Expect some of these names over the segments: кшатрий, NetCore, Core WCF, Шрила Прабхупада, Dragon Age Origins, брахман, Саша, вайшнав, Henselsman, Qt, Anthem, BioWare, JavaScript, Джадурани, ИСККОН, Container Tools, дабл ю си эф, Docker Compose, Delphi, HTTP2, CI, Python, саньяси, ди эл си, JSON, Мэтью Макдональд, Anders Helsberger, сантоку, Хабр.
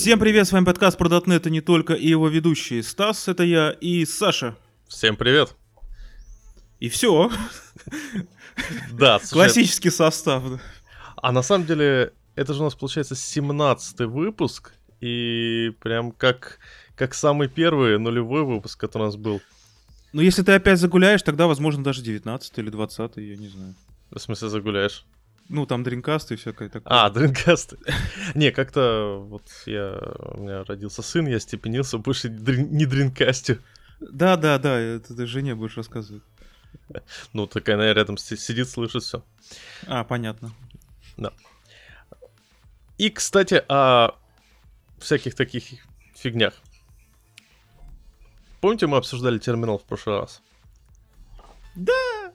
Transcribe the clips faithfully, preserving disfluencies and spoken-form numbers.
Всем привет, с вами подкаст про .нет и не только, и его ведущие Стас, это я, и Саша. Всем привет. И все. Да, классический состав. А на самом деле, это же у нас получается семнадцатый выпуск, и прям как, как самый первый нулевой выпуск, который у нас был. Ну, если ты опять загуляешь, тогда, возможно, даже девятнадцатый или двадцатый, я не знаю. В смысле загуляешь? Ну, там дринкасты и всякое такое. А, дринкасты. Не, как-то вот я... У меня родился сын, я степенился, больше не дринкастю. Да-да-да, это жене будешь рассказывать. Ну, такая, она рядом сидит, слышит все. А, понятно. Да. И, кстати, о всяких таких фигнях. Помните, мы обсуждали терминал в прошлый раз? Да!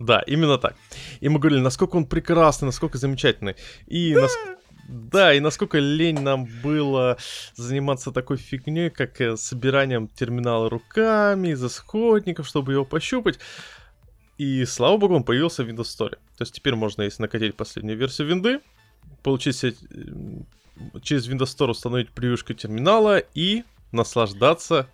Да, именно так. И мы говорили, насколько он прекрасный, насколько замечательный. И да. Нас... да, и насколько лень нам было заниматься такой фигней, как собиранием терминала руками, из исходников, чтобы его пощупать. И, слава богу, он появился в Windows Store. То есть теперь можно, если накатить последнюю версию винды, получить себе... через Windows Store установить превьюшку терминала и наслаждаться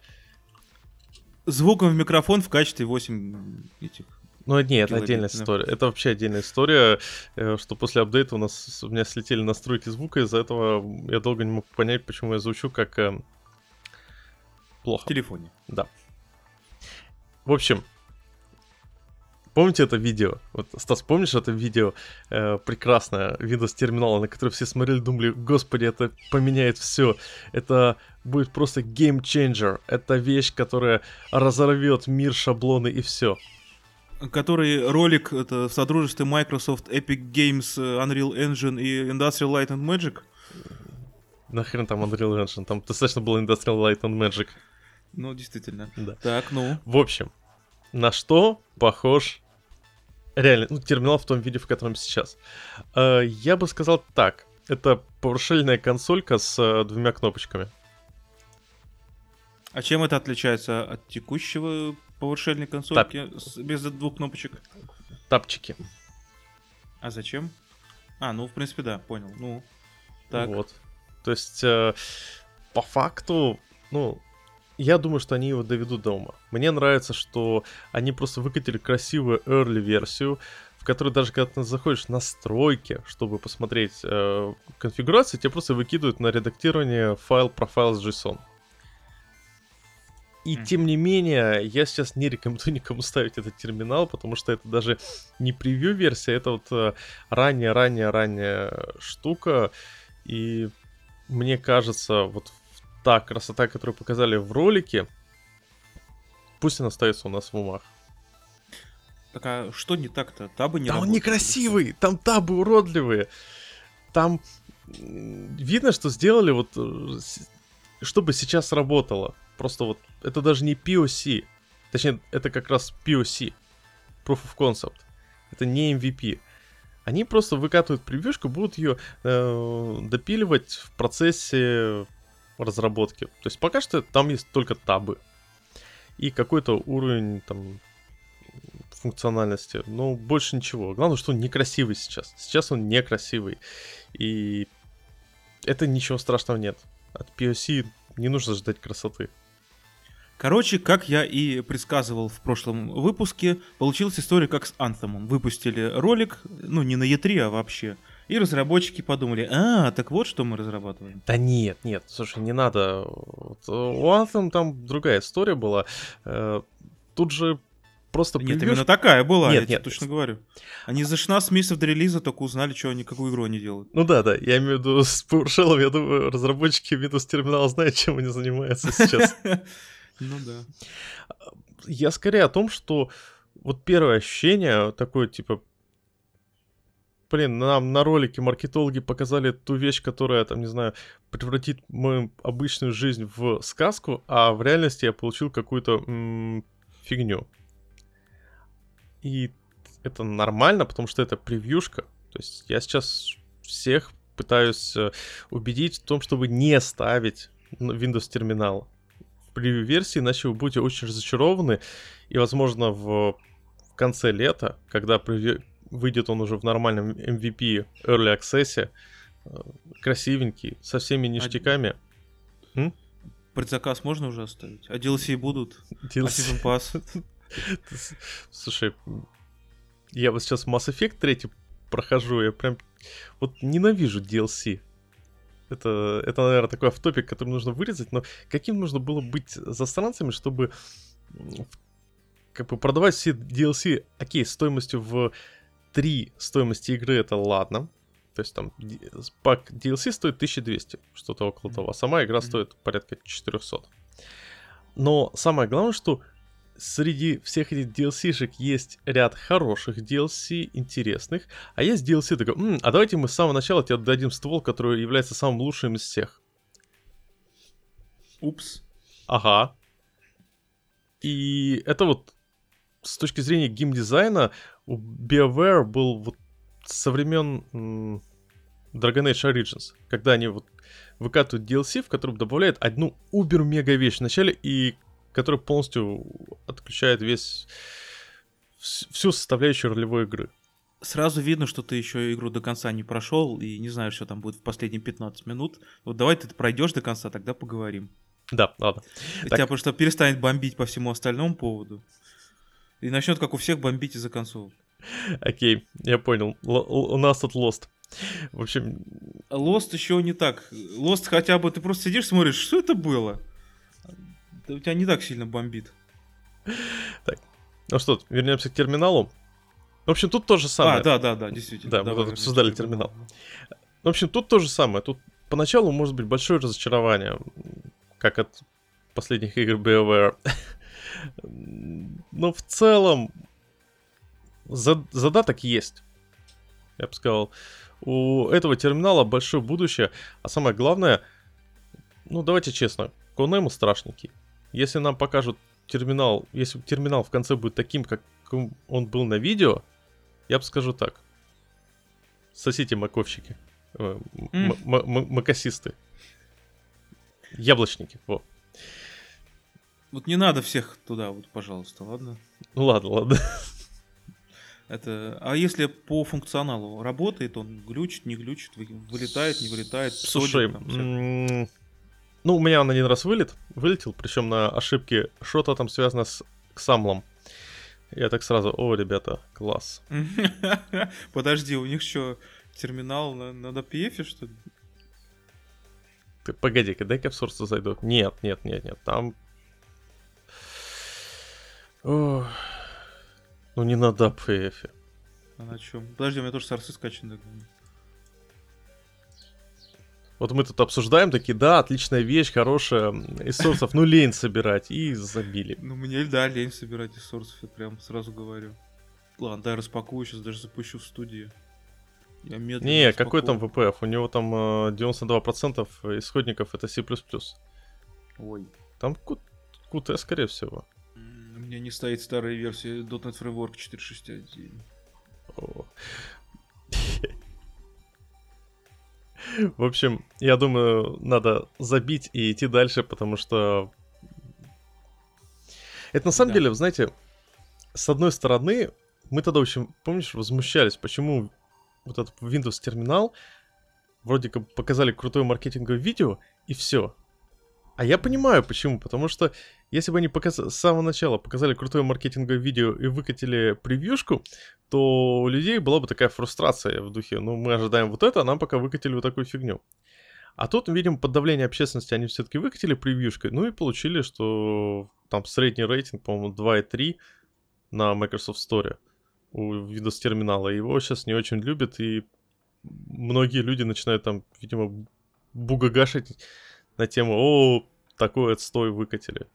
звуком в микрофон в качестве восемь этих. Ну, нет, это отдельная история. Это вообще отдельная история, что после апдейта у нас у меня слетели настройки звука, из-за этого я долго не мог понять, почему я звучу как э, плохо. В телефоне. Да. В общем, помните это видео? Вот, Стас, помнишь это видео э, прекрасное, Windows терминала, на которое все смотрели, думали, господи, это поменяет все. Это будет просто геймченджер. Это вещь, которая разорвет мир, шаблоны и все. Который ролик это, в содружестве Microsoft, Epic Games, Unreal Engine и Industrial Light and Magic. Нахрен там Unreal Engine, там достаточно было Industrial Light and Magic. Ну, действительно. Да. Так, ну. В общем, на что похож реально, ну, терминал в том виде, в котором сейчас. Я бы сказал так, это повышенная консолька с двумя кнопочками. А чем это отличается от текущего повершельной консольки Тап... с... без двух кнопочек? Тапчики. А зачем? А, ну, в принципе, да, понял. Ну, так. Вот. То есть, э, по факту, ну, я думаю, что они его доведут до ума. Мне нравится, что они просто выкатили красивую early-версию, в которой даже когда ты заходишь в настройки, чтобы посмотреть э, конфигурации, тебе просто выкидывают на редактирование файл-профайл с JSON. И mm-hmm. тем не менее, я сейчас не рекомендую никому ставить этот терминал, потому что это даже не превью-версия, это вот ранняя-ранняя-ранняя штука. И мне кажется, вот та красота, которую показали в ролике, пусть она остается у нас в умах. Так а что не так-то? Табы не работают. Да он некрасивый, там табы уродливые. Там видно, что сделали вот... чтобы сейчас работало. Просто вот, это даже не пи о си. Точнее, это как раз пи о си. Proof of Concept. Это не эм ви пи. Они просто выкатывают превьюшку, будут ее э, допиливать в процессе разработки. То есть пока что там есть только табы. И какой-то уровень там функциональности. Но больше ничего. Главное, что он некрасивый сейчас. Сейчас он некрасивый. И это ничего страшного нет. От пи о си не нужно ждать красоты. Короче, как я и предсказывал в прошлом выпуске, получилась история как с Anthem. Выпустили ролик, ну не на и три, а вообще. И разработчики подумали, а, так вот что мы разрабатываем. Да нет, нет, слушай, не надо. Вот, у Anthem там другая история была. Тут же просто... Нет, превьюш... именно такая была, нет, я нет, точно нет. говорю. Они за шестнадцать месяцев до релиза только узнали, что они, какую игру они делают. Ну да, да, я имею в виду с PowerShell, я думаю, разработчики Windows Terminal знают, чем они занимаются сейчас. Ну да. Я скорее о том, что вот первое ощущение такое, типа, блин, нам на ролике маркетологи показали ту вещь, которая, там, не знаю, превратит мою обычную жизнь в сказку, а в реальности я получил какую-то м- фигню. И это нормально, потому что это превьюшка. То есть я сейчас всех пытаюсь убедить в том, чтобы не ставить Windows терминал в превью-версии, иначе вы будете очень разочарованы. И, возможно, в конце лета, когда превью... выйдет он уже в нормальном эм ви пи Early Access, красивенький, со всеми ништяками. М? Предзаказ можно уже оставить? А ди эл си будут? ди эл си. А Season Pass? Слушай, я вот сейчас Mass Effect третий прохожу, я прям вот ненавижу ди эл си. Это, это, наверное, такой оффтопик, который нужно вырезать, но каким нужно было быть засранцами, чтобы как бы продавать все ди эл си, окей, стоимостью в три стоимости игры, это ладно. То есть там пак ди эл си стоит тысяча двести, что-то около того, а сама игра стоит порядка четыреста. Но самое главное, что среди всех этих ди эл си-шек есть ряд хороших ди эл си, интересных, а есть ди эл си такой, М, а давайте мы с самого начала тебе дадим ствол, который является самым лучшим из всех. Упс. Ага. И это вот с точки зрения геймдизайна у BioWare был вот со времен м- Dragon Age Origins, когда они вот выкатывают ди эл си, в котором добавляют одну убер-мега вещь в начале, и который полностью отключает весь всю составляющую ролевой игры. Сразу видно, что ты еще игру до конца не прошел и не знаешь, что там будет в последние пятнадцать минут. Вот давай ты пройдешь до конца, тогда поговорим. Да, ладно. Тебя так... просто перестанет бомбить по всему остальному поводу. И начнет, как у всех, бомбить из-за концовок. Окей, я понял. Л- у нас тут Lost. В общем... Lost еще не так. Lost хотя бы ты просто сидишь, смотришь, что это было? У тебя не так сильно бомбит. Так, ну что, вернемся к терминалу. В общем, тут то же самое. А, да, да, да, действительно. Да, мы тут обсуждали терминал. В общем, тут то же самое. Тут поначалу может быть большое разочарование, как от последних игр BioWare. Но в целом задаток есть. Я бы сказал, у этого терминала большое будущее. А самое главное, ну давайте честно, коунеймы страшненький. Если нам покажут терминал, если терминал в конце будет таким, как он был на видео, я бы скажу так. Сосите маковщики. М- м- м- макосисты. Яблочники. Во. Вот не надо всех туда, вот, пожалуйста, ладно? Ну ладно, ладно. Это... А если по функционалу работает, он глючит, не глючит, вылетает, не вылетает, псодит, там, всякое. Ну, у меня он один раз вылет, вылетел, причем на ошибке что-то там связано с икс эй эм эл. Я так сразу, о, ребята, класс. Подожди, у них что, терминал на, на ди пи эф, что ли? Ты погоди-ка, дай-ка в сорсу зайду. Нет, нет, нет, нет, там... Ох... Ну не на ди пи эф. А на чем? Подожди, у меня тоже сорсы скачаны. Вот мы тут обсуждаем, такие, да, отличная вещь, хорошая, из сорсов, ну лень собирать, и забили. Ну мне, да, лень собирать из сорсов, я прям сразу говорю. Ладно, дай распакую, сейчас даже запущу в студии. Я медленно Не, распакую. Какой там ви пи эф, у него там девяносто два процента исходников это си плюс плюс. Ой. Там Qt, скорее всего. У меня не стоит старая версия дот нет фреймворк четыре шестьдесят один. О. В общем, я думаю, надо забить и идти дальше, потому что... Это на самом да. деле, знаете, с одной стороны, мы тогда очень, помнишь, возмущались, почему вот этот Windows терминал вроде как показали крутое маркетинговое видео, и все. А я понимаю, почему, потому что если бы они показ... с самого начала показали крутое маркетинговое видео и выкатили превьюшку, то у людей была бы такая фрустрация в духе, ну мы ожидаем вот это, а нам пока выкатили вот такую фигню. А тут, видимо, под давлением общественности они все-таки выкатили превьюшкой, ну и получили, что там средний рейтинг, по-моему, два и три на Microsoft Store у Windows терминала, его сейчас не очень любят, и многие люди начинают там, видимо, бугагашить на тему «О, такой отстой выкатили».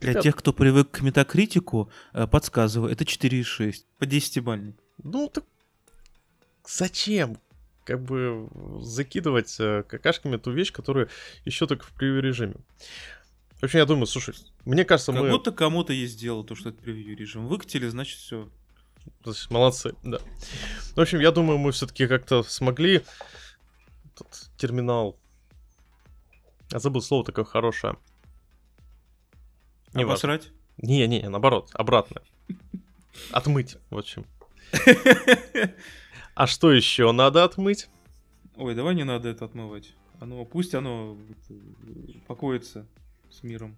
Для Ребят. Тех, кто привык к метакритику, подсказываю, это четыре и шесть по десятибалльной. Ну, так зачем как бы закидывать какашками ту вещь, которая еще только в превью-режиме? Вообще, я думаю, слушай, мне кажется, как мы... Как будто кому-то есть дело то, что это превью-режим. Выкатили, значит, все. Значит, молодцы, да. В общем, я думаю, мы все-таки как-то смогли этот терминал... Я забыл слово такое хорошее. Не обосрать? Не-не-не, наоборот, обратно. Отмыть, в общем. А что еще надо отмыть? Ой, давай не надо это отмывать. Оно, пусть оно покоится с миром.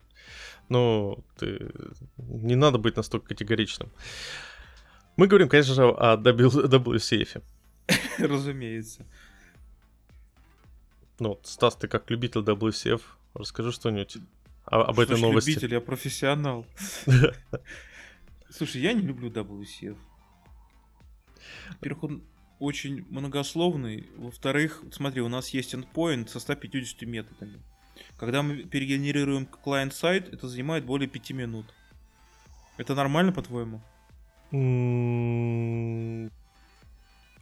Ну, ты... не надо быть настолько категоричным. Мы говорим, конечно же, о дабл ю си эф. Разумеется. Ну, Стас, ты как любитель дабл ю си эф, расскажи что-нибудь об этой новости. Я любитель, я профессионал. Слушай, я не люблю дабл ю си эф. Во-первых, он очень многословный. Во-вторых, смотри, у нас есть endpoint со ста пятьюдесятью методами. Когда мы перегенерируем client-side, это занимает более пяти минут. Это нормально, по-твоему?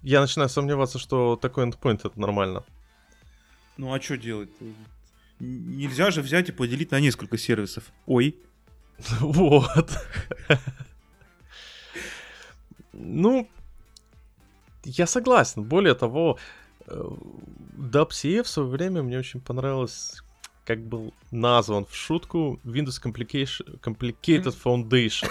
Я начинаю сомневаться, что такой endpoint это нормально. Ну а что делать? Нельзя же взять и поделить на несколько сервисов. Ой. Вот. Ну, я согласен. Более того, дабл ю си эф в свое время мне очень понравилось, как был назван в шутку Windows Complicated Foundation.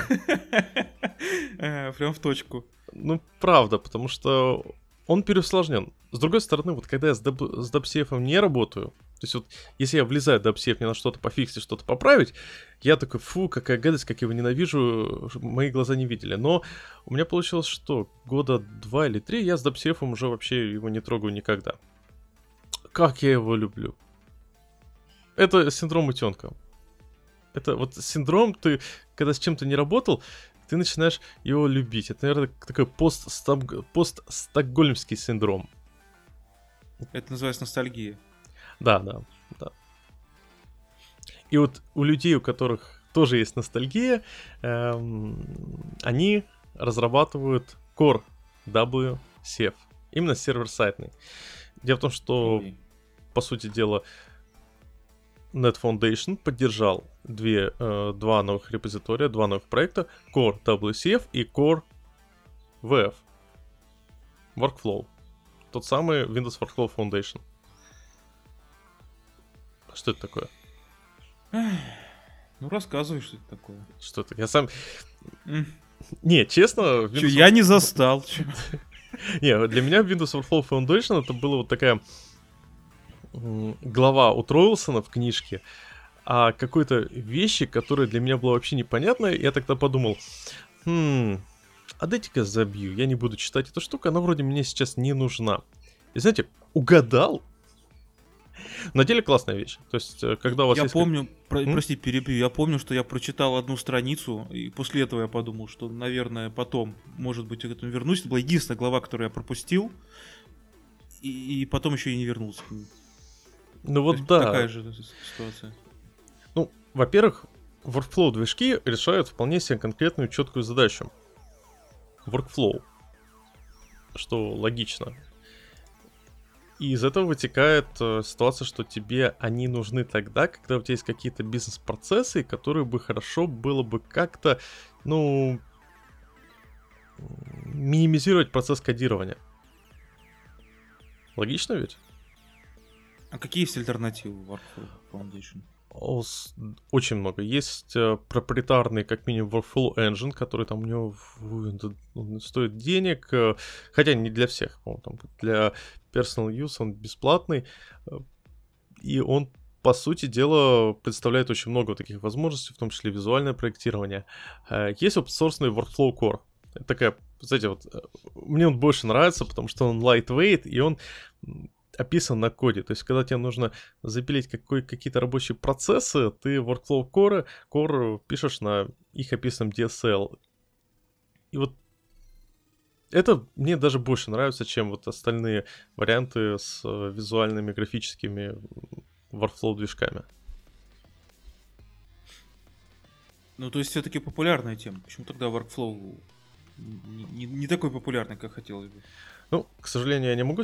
Прям в точку. Ну, правда, потому что он переусложнен. С другой стороны, вот когда я с дабл ю си эф не работаю, то есть вот если я влезаю в дабл ю си эф, мне надо что-то пофиксить, что-то поправить, я такой, фу, какая гадость, как я его ненавижу, мои глаза не видели. Но у меня получилось, что года два или три я с дабл ю си эф уже вообще его не трогаю никогда. Как я его люблю. Это синдром утенка. Это вот синдром, ты, когда с чем-то не работал, ты начинаешь его любить. Это, наверное, такой постстокгольмский синдром. Это называется ностальгия. Да, да, да. И вот у людей, у которых тоже есть ностальгия, эм, они разрабатывают Core дабл ю си эф. Именно сервер-сайтный. Дело в том, что, mm-hmm. по сути дела, .NET Foundation поддержал две, э, два новых репозитория, два новых проекта. Core дабл ю си эф и Core ви эф. Workflow. Тот самый Windows Workflow Foundation. Что это такое? Ну, рассказывай, что это такое. Что это? Я сам... Mm. Не, честно... Windows... Че, я не застал. Не, для меня Windows Workflow Foundation это была вот такая глава у Троелсона в книжке о какой-то вещи, которая для меня была вообще непонятная. Я тогда подумал, хм, а дайте-ка забью, я не буду читать эту штуку, она вроде мне сейчас не нужна. И знаете, угадал. На деле классная вещь. То есть, когда у вас я есть... помню, про... прости, перебью, я помню, что я прочитал одну страницу, и после этого я подумал, что, наверное, потом, может быть, я к этому вернусь. Это была единственная глава, которую я пропустил, и, и потом еще и не вернулся к ней. Ну вот, то есть, да. Такая же ситуация. Ну, во-первых, workflow движки решают вполне себе конкретную четкую задачу. Workflow. Что логично. И из этого вытекает э, ситуация, что тебе они нужны тогда, когда у тебя есть какие-то бизнес-процессы, которые бы хорошо было бы как-то, ну, минимизировать процесс кодирования. Логично ведь? А какие есть альтернативы в Workflow Foundation? Очень много. Есть э, проприетарный, как минимум, Workflow Engine, который там у него в... стоит денег. Э, хотя не для всех. Он там для personal use он бесплатный. Э, и он, по сути дела, представляет очень много таких возможностей, в том числе визуальное проектирование. Э, есть open-source Workflow Core. Это такая, знаете, вот... Мне он больше нравится, потому что он lightweight, и он... описан на коде. То есть, когда тебе нужно запилить какой- какие-то рабочие процессы, ты workflow core, core пишешь на их описанном ди эс эл. И вот это мне даже больше нравится, чем вот остальные варианты с визуальными, графическими workflow движками. Ну, то есть, все-таки популярная тема. Почему тогда workflow не, не такой популярный, как хотелось бы? Ну, к сожалению, я не могу...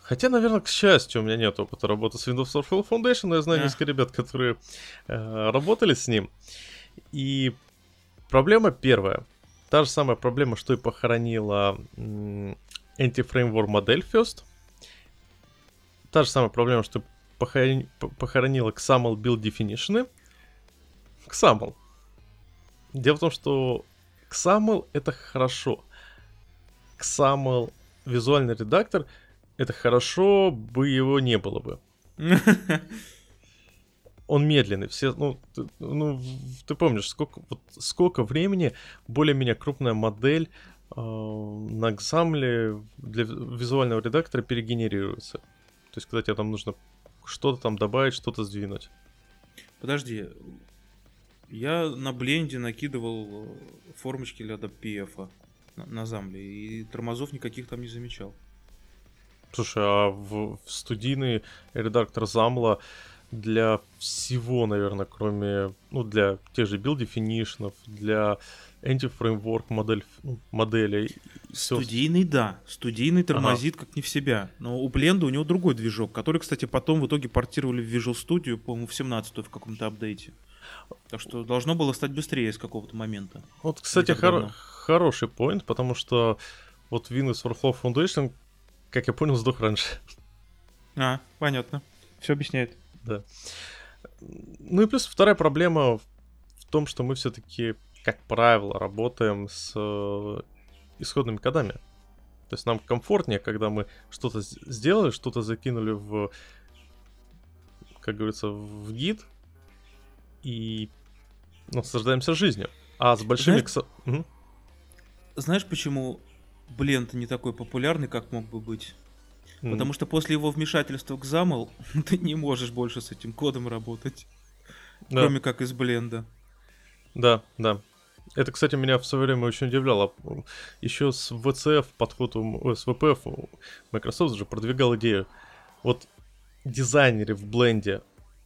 Хотя, наверное, к счастью, у меня нет опыта работы с Windows Workflow Foundation, но я знаю yeah. несколько ребят, которые э, работали с ним. И проблема первая. Та же самая проблема, что и похоронила м- NetFramework модель First. Та же самая проблема, что похорон... похоронила икс эм эл Build Definition. икс эм эл. Дело в том, что икс эм эл это хорошо. икс эм эл, визуальный редактор... Это хорошо бы его не было бы. Он медленный, все, ну, ты, ну, ты помнишь, сколько, вот, сколько времени более-менее крупная модель э, на экзамле для визуального редактора перегенерируется. То есть, когда тебе там нужно что-то там добавить, что-то сдвинуть. Подожди, я на бленде накидывал формочки для пи эф на, на замле, и тормозов никаких там не замечал. Слушай, а в, в студийный редактор замла для всего, наверное, кроме, ну, для тех же build definition, для anti-framework модель, моделей. Студийный, все... да. Студийный тормозит ага. как не в себя. Но у Blend у него другой движок, который, кстати, потом в итоге портировали в Visual Studio, по-моему, в семнадцатую в каком-то апдейте. Так что должно было стать быстрее с какого-то момента. Вот, кстати, хор- хороший поинт, потому что вот Windows Workflow Foundation, как я понял, сдох раньше. А, понятно. Все объясняет. Да. Ну и плюс вторая проблема в том, что мы все-таки, как правило, работаем с исходными кодами. То есть нам комфортнее, когда мы что-то сделали, что-то закинули в, как говорится, в гид и наслаждаемся жизнью. А с большими... Знаешь, кс... угу. Знаешь, почему Blend не такой популярный, как мог бы быть? Потому mm. что после его вмешательства в экзамл ты не можешь больше с этим кодом работать. Да. Кроме как из бленда. Да, да. Это, кстати, меня в свое время очень удивляло. Еще с ви си эф подход, ой, с ви пи эф Microsoft же продвигал идею. Вот дизайнеры в бленде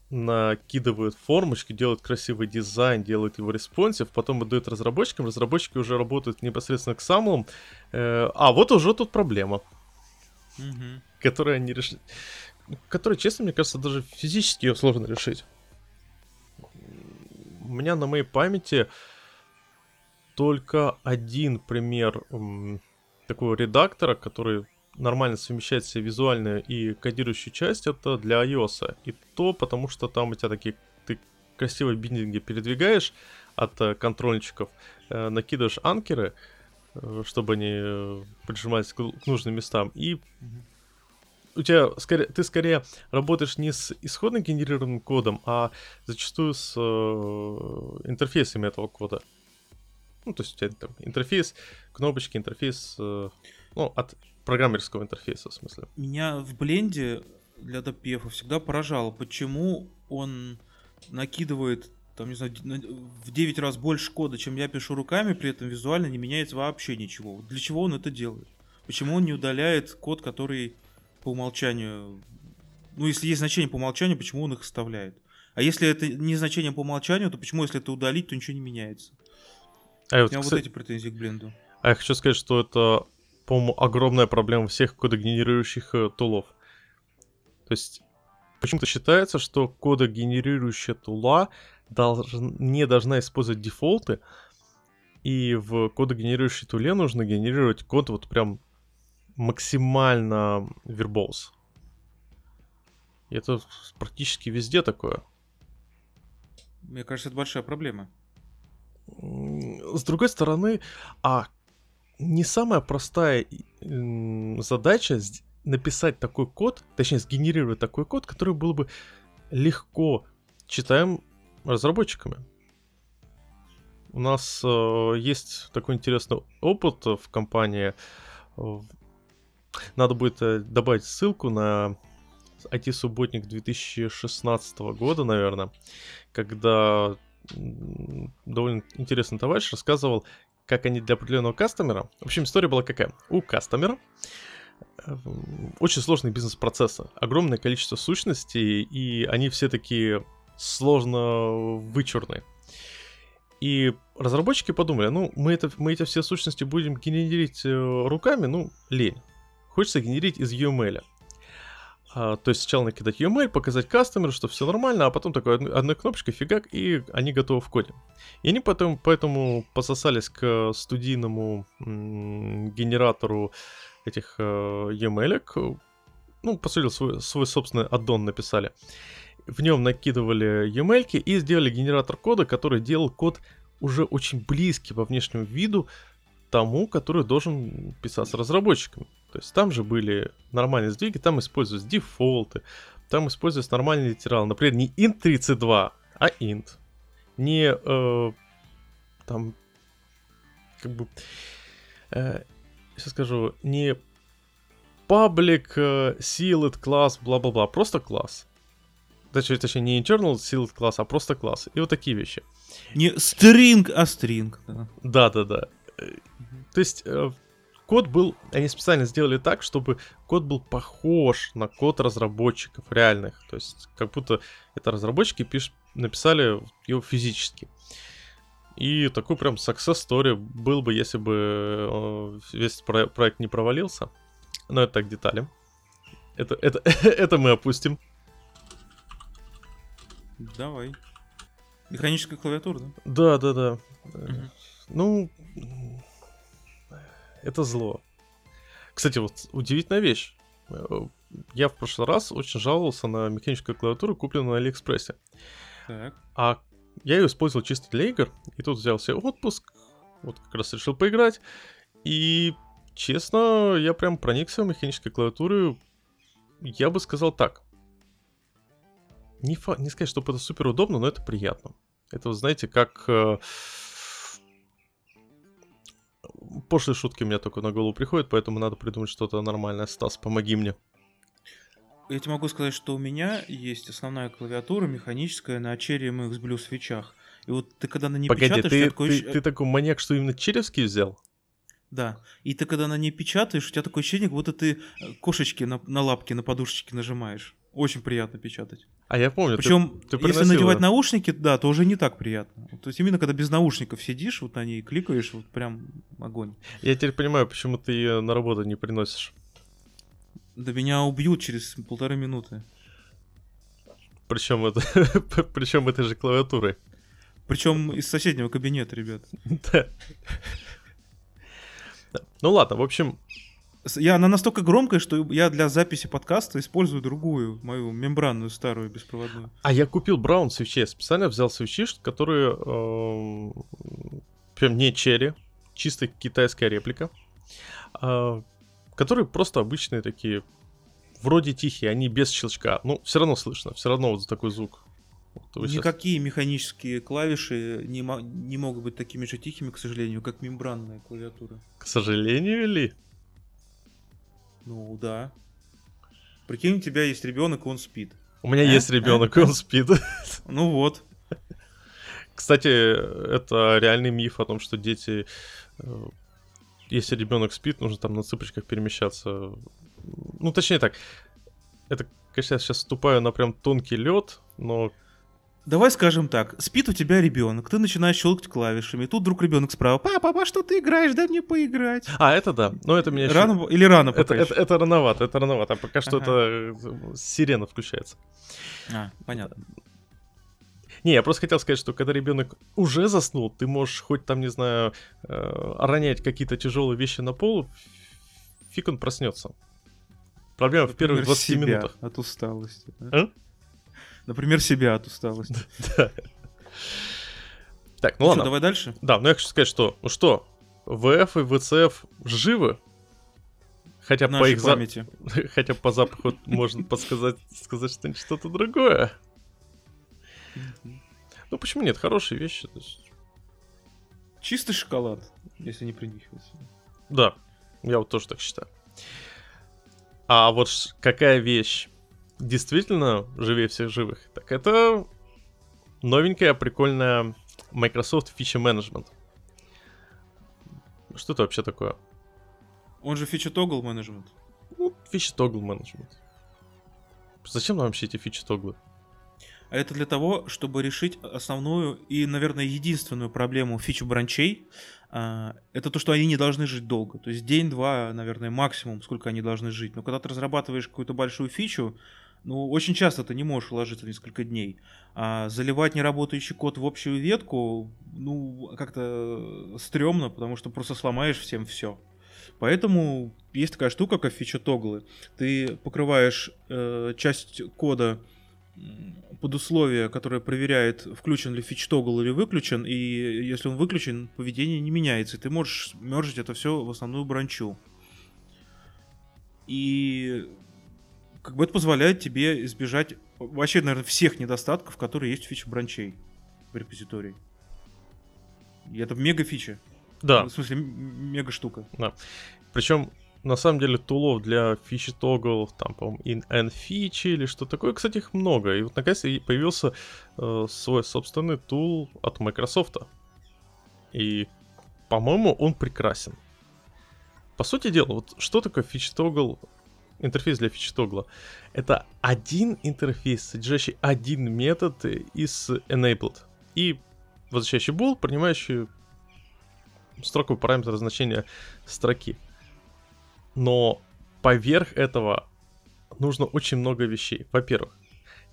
накидывают формочки, делают красивый дизайн, делают его респонсив, потом отдают разработчикам, разработчики уже работают непосредственно к экзамлам. А вот уже тут проблема. Угу. Которые они решили. Которые, честно, мне кажется, даже физически ее сложно решить. У меня на моей памяти только один пример м- такого редактора, который нормально совмещает все визуальную и кодирующую часть, это для iOS. И то потому, что там у тебя такие, ты красивые биндинги передвигаешь от э, контрольщиков, э, накидываешь анкеры, чтобы они поджимались к нужным местам. И у тебя скорее, ты скорее работаешь не с исходно генерированным кодом, а зачастую с э, интерфейсами этого кода. Ну, то есть у тебя там интерфейс, кнопочки, интерфейс, э, ну, от программерского интерфейса, в смысле. Меня в бленде для .пи эф всегда поражало, почему он накидывает... Там, не знаю, в девять раз больше кода, чем я пишу руками, при этом визуально не меняется вообще ничего. Для чего он это делает? Почему он не удаляет код, который по умолчанию... Ну, если есть значение по умолчанию, почему он их оставляет? А если это не значение по умолчанию, то почему, если это удалить, то ничего не меняется? А у меня вот, кстати, вот эти претензии к бленду. А я хочу сказать, что это, по-моему, огромная проблема всех кодогенерирующих э, тулов. То есть, почему-то считается, что кодогенерирующая тула Должен, не должна использовать дефолты, и в кодогенерирующей туле нужно генерировать код вот прям максимально вербоуз. Это практически везде такое. Мне кажется, это большая проблема. С другой стороны, а не самая простая задача написать такой код, точнее сгенерировать такой код, который был бы легко читаем разработчиками. У нас э, есть такой интересный опыт в компании. Надо будет э, добавить ссылку на ай ти-субботник две тысячи шестнадцатого года, наверное, когда довольно интересный товарищ рассказывал, как они для определенного кастомера... В общем, история была какая? У кастомера э, очень сложные бизнес-процессы, огромное количество сущностей, и они все такие... сложно вычурные. И разработчики подумали, ну, мы, это, мы эти все сущности будем генерить руками, ну, лень. Хочется генерить из и эм эль. А, то есть сначала накидать и эм эль, показать кастомеру, что все нормально, а потом такой одной, одной кнопочкой фигак, и они готовы в коде. И они потом, поэтому пососались к студийному м- генератору этих э, и эм эль-ек. Ну, по сути, свой, свой собственный аддон написали. В нем накидывали и эм эль-ки и сделали генератор кода, который делал код уже очень близкий по внешнему виду тому, который должен писаться разработчиками. То есть там же были нормальные сдвиги, там использовались дефолты, Там используется нормальный литерал. Например, не int тридцать два, а int. Не э, там как бы э, сейчас скажу, не public э, sealed class, бла-бла-бла, просто класс. Точнее, точнее, не internal sealed class, а просто класс. И вот такие вещи. Не string, а string. Да-да-да. То есть э, код был, они специально сделали так, чтобы код был похож на код разработчиков реальных. То есть как будто это разработчики пиш, написали его физически. И такой прям success story был бы, если бы весь про- проект не провалился. Но это так, детали. Это, это, это мы опустим. Давай. Механическая клавиатура, да? Да, да, да. Uh-huh. Ну... Это зло. Кстати, вот удивительная вещь. Я в прошлый раз очень жаловался на механическую клавиатуру, купленную на Алиэкспрессе. Так. А я ее использовал чисто для игр. И тут взял себе отпуск. Вот как раз решил поиграть. И, честно, я прям проникся в механическую клавиатуру. Я бы сказал так. Не, фа- не сказать, что это супер удобно, но это приятно. Это, вы знаете, как... Пошлые шутки у меня только на голову приходят, поэтому надо придумать что-то нормальное. Стас, помоги мне. Я тебе могу сказать, что у меня есть основная клавиатура механическая на черри эм икс Blue свечах. И вот ты когда на ней Погоди, печатаешь... Погоди, ты, такой... ты, ты такой маньяк, что именно черевский взял? Да. И ты когда на ней печатаешь, у тебя такое ощущение, как будто ты кошечки на, на лапки, на подушечки нажимаешь. Очень приятно печатать. А я помню. Причем, ты, ты если надевать наушники, да, то уже не так приятно. То есть именно когда без наушников сидишь, вот на ней кликаешь, вот прям огонь. Я теперь понимаю, почему ты ее на работу не приносишь. Да меня убьют через полторы минуты. Причем это, причем этой же клавиатурой. Причем из соседнего кабинета, ребят. Да. Ну ладно, в общем. Я, она настолько громкая, что я для записи подкаста использую другую, мою мембранную старую беспроводную. А я купил браун свечей, специально взял свечи, которые э, прям не черри, чисто китайская реплика, э, которые просто обычные такие, вроде тихие, они без щелчка, ну все равно слышно, все равно вот такой звук. Вот никакие сейчас... механические клавиши не, мо- не могут быть такими же тихими, к сожалению, как мембранная клавиатура. К сожалению ли? Ну да. Прикинь, у тебя есть ребенок, и он спит. У меня есть ребенок, и он спит. Ну вот. Кстати, это реальный миф о том, что дети, если ребенок спит, нужно там на цыпочках перемещаться. Ну, точнее так. Это, конечно, я сейчас ступаю на прям тонкий лед, но. Давай скажем так, спит у тебя ребенок, ты начинаешь щелкать клавишами, и тут вдруг ребенок справа: папа, папа, что ты играешь, дай мне поиграть. А, это да, но это меня еще... Рано... Или рано пока это, это, это рановато, это рановато, а пока ага. что это сирена включается. А, понятно. Не, я просто хотел сказать, что когда ребенок уже заснул, ты можешь хоть там, не знаю, ронять какие-то тяжелые вещи на пол, фиг он проснется. Проблема например, в первых двадцати себя минутах. От усталости, да? А? Например, себя от усталости. Так, ну ладно. Давай дальше. Да, но я хочу сказать, что ну что, ви эф и ви си эф живы. Хотя по их памяти. Хотя по запаху можно подсказать, сказать, что что-то другое. Ну почему нет? Хорошие вещи. Чистый шоколад, если не принюхиваться. Да, я вот тоже так считаю. А вот какая вещь действительно живее всех живых, так это новенькая прикольная Microsoft Feature Management. Что это вообще такое? Он же Feature Toggle Management. Ну, Feature Toggle Management. Зачем нам вообще эти Feature Toggle? А это для того, чтобы решить основную и, наверное, единственную проблему фичу бранчей. Это то, что они не должны жить долго. То есть день-два, наверное, максимум, сколько они должны жить. Но когда ты разрабатываешь какую-то большую фичу, ну, очень часто ты не можешь уложиться в несколько дней. А заливать неработающий код в общую ветку, ну, как-то стрёмно, потому что просто сломаешь всем все. Поэтому есть такая штука, как фича-тоглы. Ты покрываешь э, часть кода под условие, которое проверяет, включен ли фич-тогл или выключен, и если он выключен, поведение не меняется, и ты можешь мержить это все в основную бранчу. И как бы это позволяет тебе избежать вообще, наверное, всех недостатков, которые есть в фиче-бранчей в репозитории. И это мега фича. Да. В смысле, мега штука. Да. Причем, на самом деле, тулов для фичи-тоглов, там, по-моему, in-n-фичи или что-то такое, кстати, их много. И вот, наконец-то, появился э, свой собственный тул от Microsoft. И, по-моему, он прекрасен. По сути дела, вот что такое фичи-тогл, интерфейс для фичи-тогла? Это один интерфейс, содержащий один метод из enabled. И возвращающий bool, принимающий строковый параметр значения строки. Но поверх этого нужно очень много вещей. Во-первых,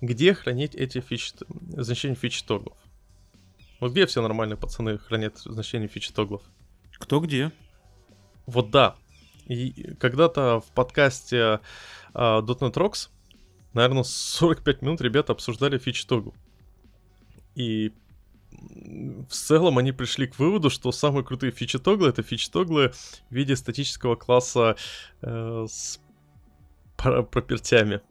где хранить эти фичи, значения фичи-тоглов? Вот где все нормальные пацаны хранят значения фичи-тоглов? Кто где? Вот да. И когда-то в подкасте uh, .нет Rocks, наверное, сорок пять минут ребята обсуждали фичи-тогл. И в целом они пришли к выводу, что самые крутые фичи-тоглы — это фичи-тоглы в виде статического класса э, с пропертями.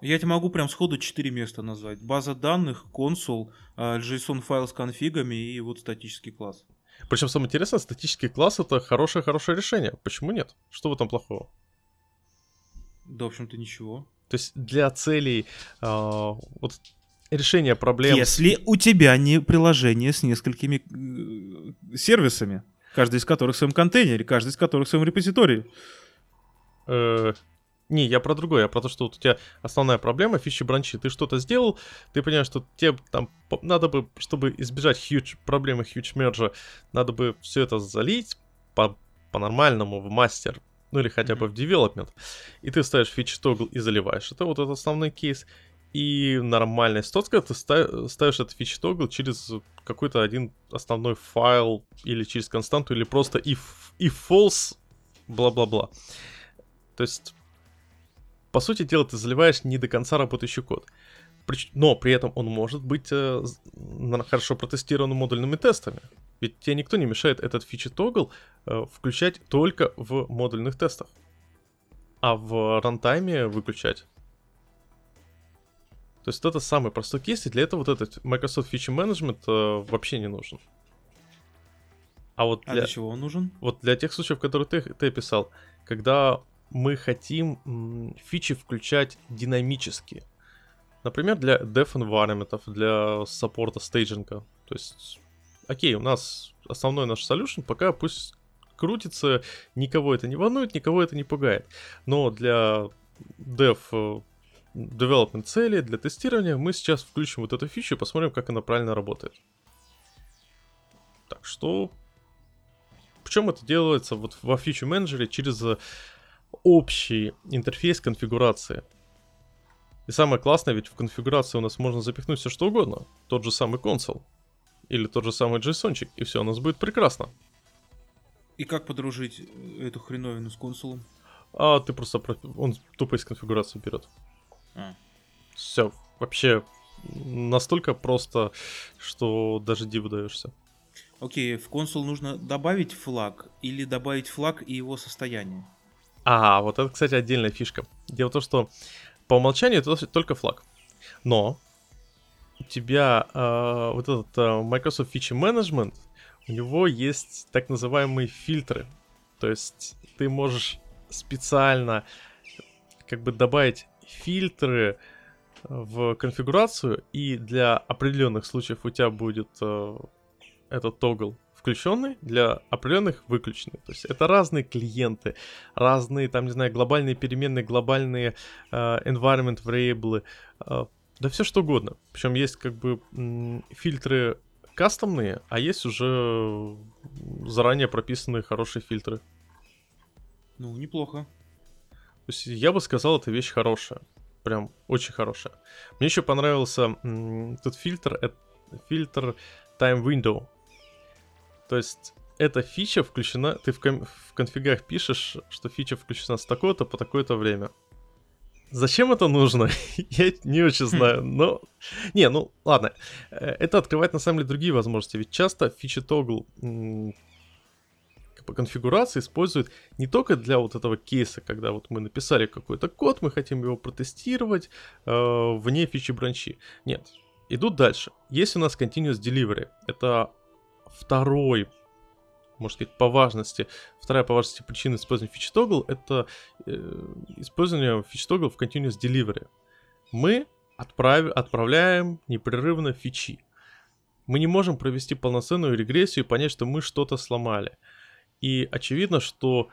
Я тебе могу прям сходу четыре места назвать. База данных, консул, э, JSON-файл с конфигами и вот статический класс. Причем самое интересное, статический класс — это хорошее-хорошее решение. Почему нет? Что в этом плохого? Да, в общем-то, ничего. То есть для целей... Э, вот решение проблем... Если у тебя не приложение с несколькими сервисами, каждый из которых в своем контейнере, каждый из которых в своем репозитории. Э-э- не, я про другое, я про то, что вот у тебя основная проблема — фичи-бранчи. Ты что-то сделал, ты понимаешь, что тебе там надо бы, чтобы избежать huge, проблемы huge-мерджа, надо бы все это залить по- по-нормальному в мастер, ну или хотя бы в development, и ты ставишь фичи-тогл и заливаешь. Это вот этот основной кейс. И нормальная ситуация, ты ставишь этот фичи-тогл через какой-то один основной файл или через константу, или просто if, if false, бла-бла-бла. То есть, по сути дела, ты заливаешь не до конца работающий код. Но при этом он может быть хорошо протестирован модульными тестами. Ведь тебе никто не мешает этот фичи-тогл включать только в модульных тестах, а в рантайме выключать. То есть это самый простой кейс, и для этого вот этот Microsoft Feature Management э, вообще не нужен. А вот для, а для чего он нужен? Вот для тех случаев, которые ты, ты описал, когда мы хотим м, фичи включать динамически. Например, для dev environment, для саппорта, стейджинга. То есть, окей, у нас основной наш solution пока пусть крутится, никого это не волнует, никого это не пугает. Но для dev development цели, для тестирования мы сейчас включим вот эту фичу и посмотрим, как она правильно работает. Так что... Причем это делается вот во фичу менеджере через общий интерфейс конфигурации. И самое классное, ведь в конфигурации у нас можно запихнуть все что угодно. Тот же самый консол или тот же самый JSON-чик, и все у нас будет прекрасно. И как подружить эту хреновину с консолом? А ты просто... Он тупо из конфигурации берет. А. Все, вообще настолько просто, что даже диву даешься. Окей, в консул нужно добавить флаг или добавить флаг и его состояние? А, вот это, кстати, отдельная фишка. Дело в том, что по умолчанию это только флаг. Но у тебя э, вот этот э, Microsoft Feature Management, у него есть так называемые фильтры. То есть ты можешь специально как бы добавить фильтры в конфигурацию, и для определенных случаев у тебя будет э, этот тогл включенный, для определенных выключенный. То есть это разные клиенты, разные, там, не знаю, глобальные переменные, глобальные э, environment variable, э, да все что угодно. Причем есть как бы м- фильтры кастомные, а есть уже заранее прописанные хорошие фильтры. Ну, неплохо. То есть я бы сказал, это вещь хорошая. Прям очень хорошая. Мне еще понравился м- тут фильтр, это фильтр Time Window. То есть эта фича включена, ты в, ком- в конфигах пишешь, что фича включена с такого-то по такое-то время. Зачем это нужно? Я не очень знаю, но... Не, ну ладно. Это открывает на самом деле другие возможности. Ведь часто фичи-тогл... М- по конфигурации используют не только для вот этого кейса, когда вот мы написали какой-то код, мы хотим его протестировать э, вне фичи-бранчи. Нет, идут дальше. Есть у нас Continuous Delivery. Это второй, можно сказать, по важности, вторая по важности причина использования фичи-тогл — это э, использование фичи-тогл в Continuous Delivery. Мы отправ... отправляем непрерывно фичи. Мы не можем провести полноценную регрессию и понять, что мы что-то сломали. И очевидно, что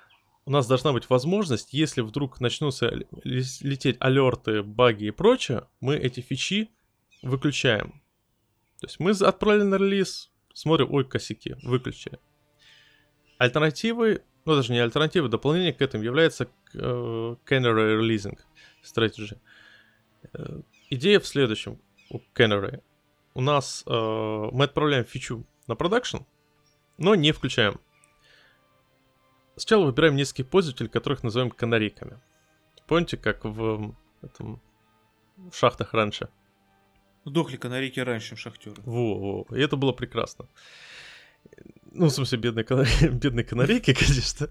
у нас должна быть возможность, если вдруг начнутся лететь алерты, баги и прочее, мы эти фичи выключаем. То есть мы отправили на релиз, смотрим, ой, косяки, выключили. Альтернативы, ну даже не альтернативы, дополнение к этому является Canary Releasing Strategy. Идея в следующем у Canary. У нас э, мы отправляем фичу на продакшн, но не включаем. Сначала выбираем нескольких пользователей, которых назовем канарейками. Помните, как в, этом, в шахтах раньше? Дохли канарейки раньше, шахтеры. Во, во, и это было прекрасно. Ну, в смысле, бедные, канарей... бедные канарейки, конечно.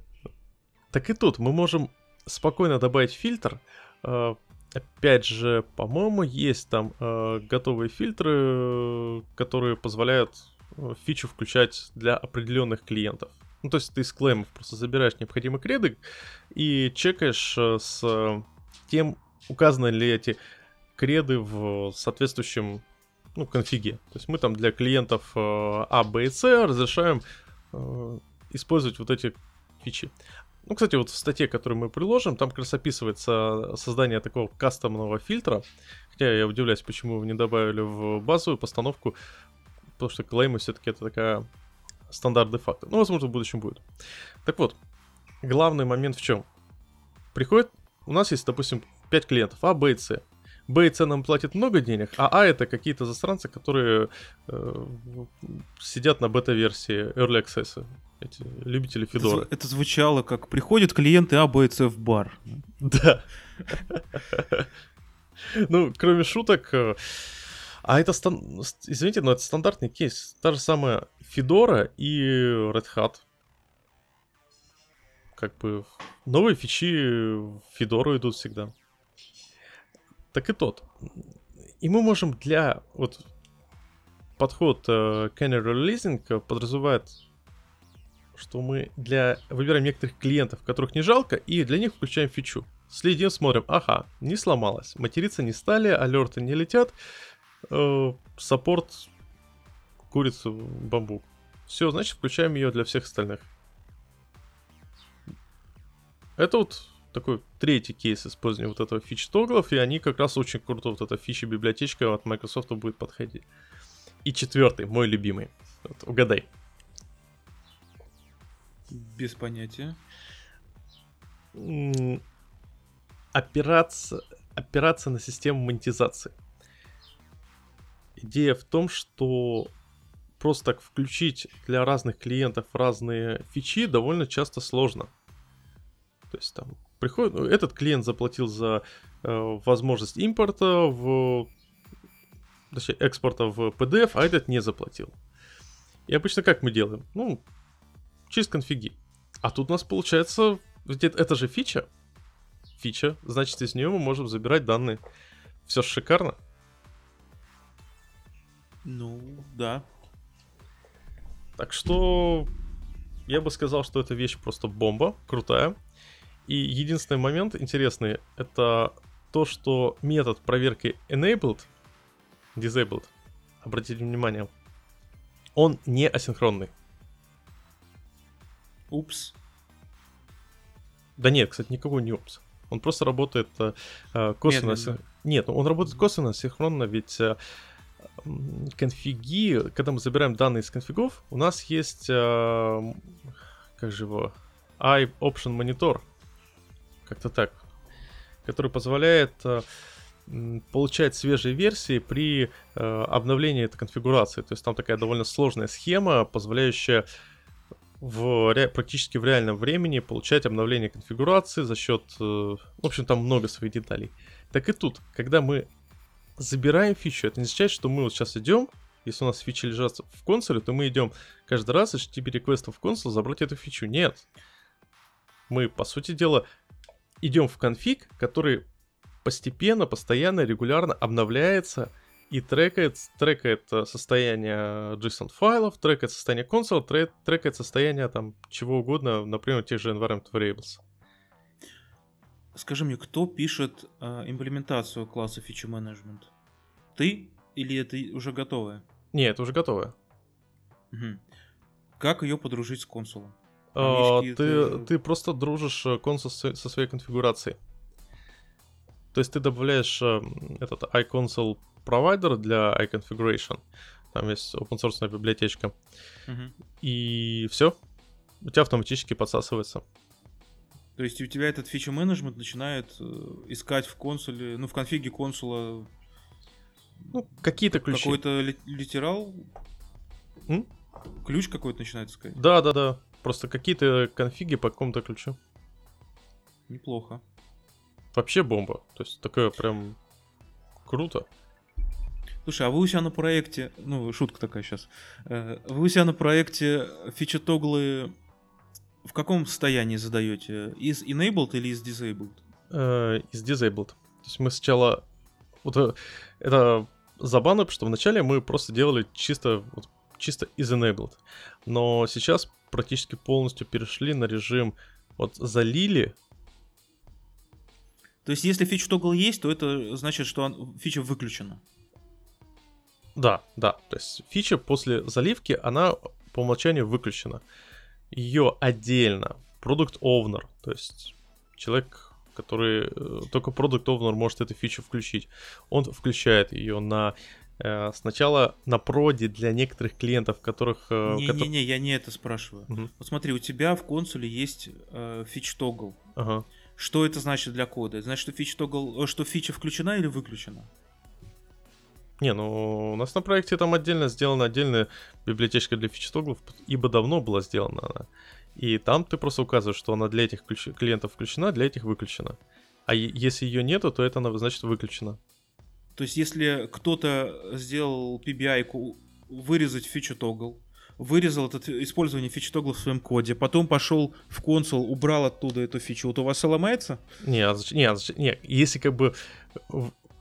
Так и тут мы можем спокойно добавить фильтр. Э, Опять же, по-моему, есть там э, готовые фильтры, э, которые позволяют э, фичу включать для определенных клиентов. Ну, то есть ты из клеймов просто забираешь необходимые креды и чекаешь э, с э, тем, указаны ли эти креды в соответствующем, ну, конфиге. То есть мы там для клиентов э, А, Б и С разрешаем э, использовать вот эти фичи. Ну, кстати, вот в статье, которую мы приложим, там как раз описывается создание такого кастомного фильтра. Хотя я удивляюсь, почему его не добавили в базовую постановку, потому что клеймы все-таки это такая стандарт де-факто. Ну, возможно, в будущем будет. Так вот, главный момент в чем? Приходит, у нас есть, допустим, пять клиентов, А, Б и С. Б и С нам платят много денег, а А это какие-то засранцы, которые э, сидят на бета-версии Early Access, эти любители Федоры. Это, это звучало как «приходят клиенты А, Б и С в бар». Да. Ну, кроме шуток, а это, извините, но это стандартный кейс. Та же самая Федора и Red Hat. Как бы новые фичи в Федору идут всегда. Так и тот. И мы можем для... Вот подход uh, Canary Releasing подразумевает, что мы для... выбираем некоторых клиентов, которых не жалко, и для них включаем фичу. Следим, смотрим. Ага, не сломалось. Материться не стали, алерты не летят. Э, саппорт курит бамбук. Все, значит, включаем ее для всех остальных. Это вот... такой третий кейс использования вот этого фич-тоглов, и они как раз очень круто, вот эта фича-библиотечка от Microsoft будет подходить. И четвертый, мой любимый. Вот, угадай. Без понятия. Опираться, опираться на систему монетизации. Идея в том, что просто так включить для разных клиентов разные фичи довольно часто сложно. То есть там приходит, ну, этот клиент заплатил за э, возможность импорта, в, точнее, экспорта в пи ди эф, а этот не заплатил. И обычно как мы делаем? Ну, через конфиги. А тут у нас получается, ведь это, это же фича. Фича, значит, из нее мы можем забирать данные. Все шикарно. Ну, да. Так что я бы сказал, что эта вещь просто бомба, крутая. И единственный момент интересный, это то, что метод проверки enabled, disabled, обратите внимание, он не асинхронный. Упс. Да нет, кстати, никакого не упс. Он просто работает э, косвенно. Нет, асин... нет, он работает косвенно, асинхронно, ведь э, конфиги, когда мы забираем данные из конфигов, у нас есть, э, как же его, i-option monitor. Как-то так, который позволяет э, получать свежие версии при э, обновлении этой конфигурации. То есть там такая довольно сложная схема, позволяющая в ре- практически в реальном времени получать обновление конфигурации за счет... Э, в общем, там много своих деталей. Так и тут, когда мы забираем фичу, это не означает, что мы вот сейчас идем Если у нас фича лежат в консоле, то мы идем каждый раз эйч ти ти пи реквестов в консол забрать эту фичу. Нет. Мы, по сути дела, идем в конфиг, который постепенно, постоянно, регулярно обновляется и трекает, трекает состояние JSON-файлов, трекает состояние консола, трек, трекает состояние там чего угодно, например, тех же environment variables. Скажи мне, кто пишет э, имплементацию класса фичи менеджмент? Ты или это уже готовое? Нет, это уже готовое. Угу. Как ее подружить с консолом? А, ты, это... ты просто дружишь консол со своей конфигурацией. То есть ты добавляешь э, этот iConsole Provider для iConfiguration. Там есть open-source библиотечка. Угу. И все. У тебя автоматически подсасывается. То есть у тебя этот фича-менеджмент начинает э, искать в консоле, ну в конфиге консола... Ну, какие-то ключи. Какой-то ли- литерал? М? Ключ какой-то начинает искать? Да, да, да. Просто какие-то конфиги по какому-то ключу. Неплохо. Вообще бомба. То есть такое прям круто. Слушай, а вы у себя на проекте... Ну, шутка такая сейчас. Вы у себя на проекте фича-тоглы в каком состоянии задаете? Из enabled или из disabled? Uh, из disabled. То есть мы сначала... Вот это забавно, потому что вначале мы просто делали чисто, вот, чисто из enabled. Но сейчас практически полностью перешли на режим вот залили. То есть если фича тогл есть, то это значит, что он, фича выключена. Да, да. То есть фича после заливки, она по умолчанию выключена. Ее отдельно Product Owner, то есть человек... который э, только Product Owner может эту фичу включить. Он включает ее на э, сначала на проде для некоторых клиентов, которых... Э, Не-не-не, котор... я не это спрашиваю. Угу. Вот смотри, у тебя в консоле есть э, фич-тогл. Ага. Что это значит для кода? Это значит, что фич-тогл, что фича включена или выключена? Не, ну у нас на проекте там отдельно сделана отдельная библиотечка для фич-тоглов, ибо давно была сделана она. И там ты просто указываешь, что она для этих ключ- клиентов включена, для этих выключена. А е- если ее нету, то это она, значит, выключена. То есть, если кто-то сделал пи би ай-ку вырезать фичу-тогл, вырезал это использование фичу-тогла в своем коде, потом пошел в консол, убрал оттуда эту фичу, вот у вас ломается? Не, а зач- не, а зач- не, если как бы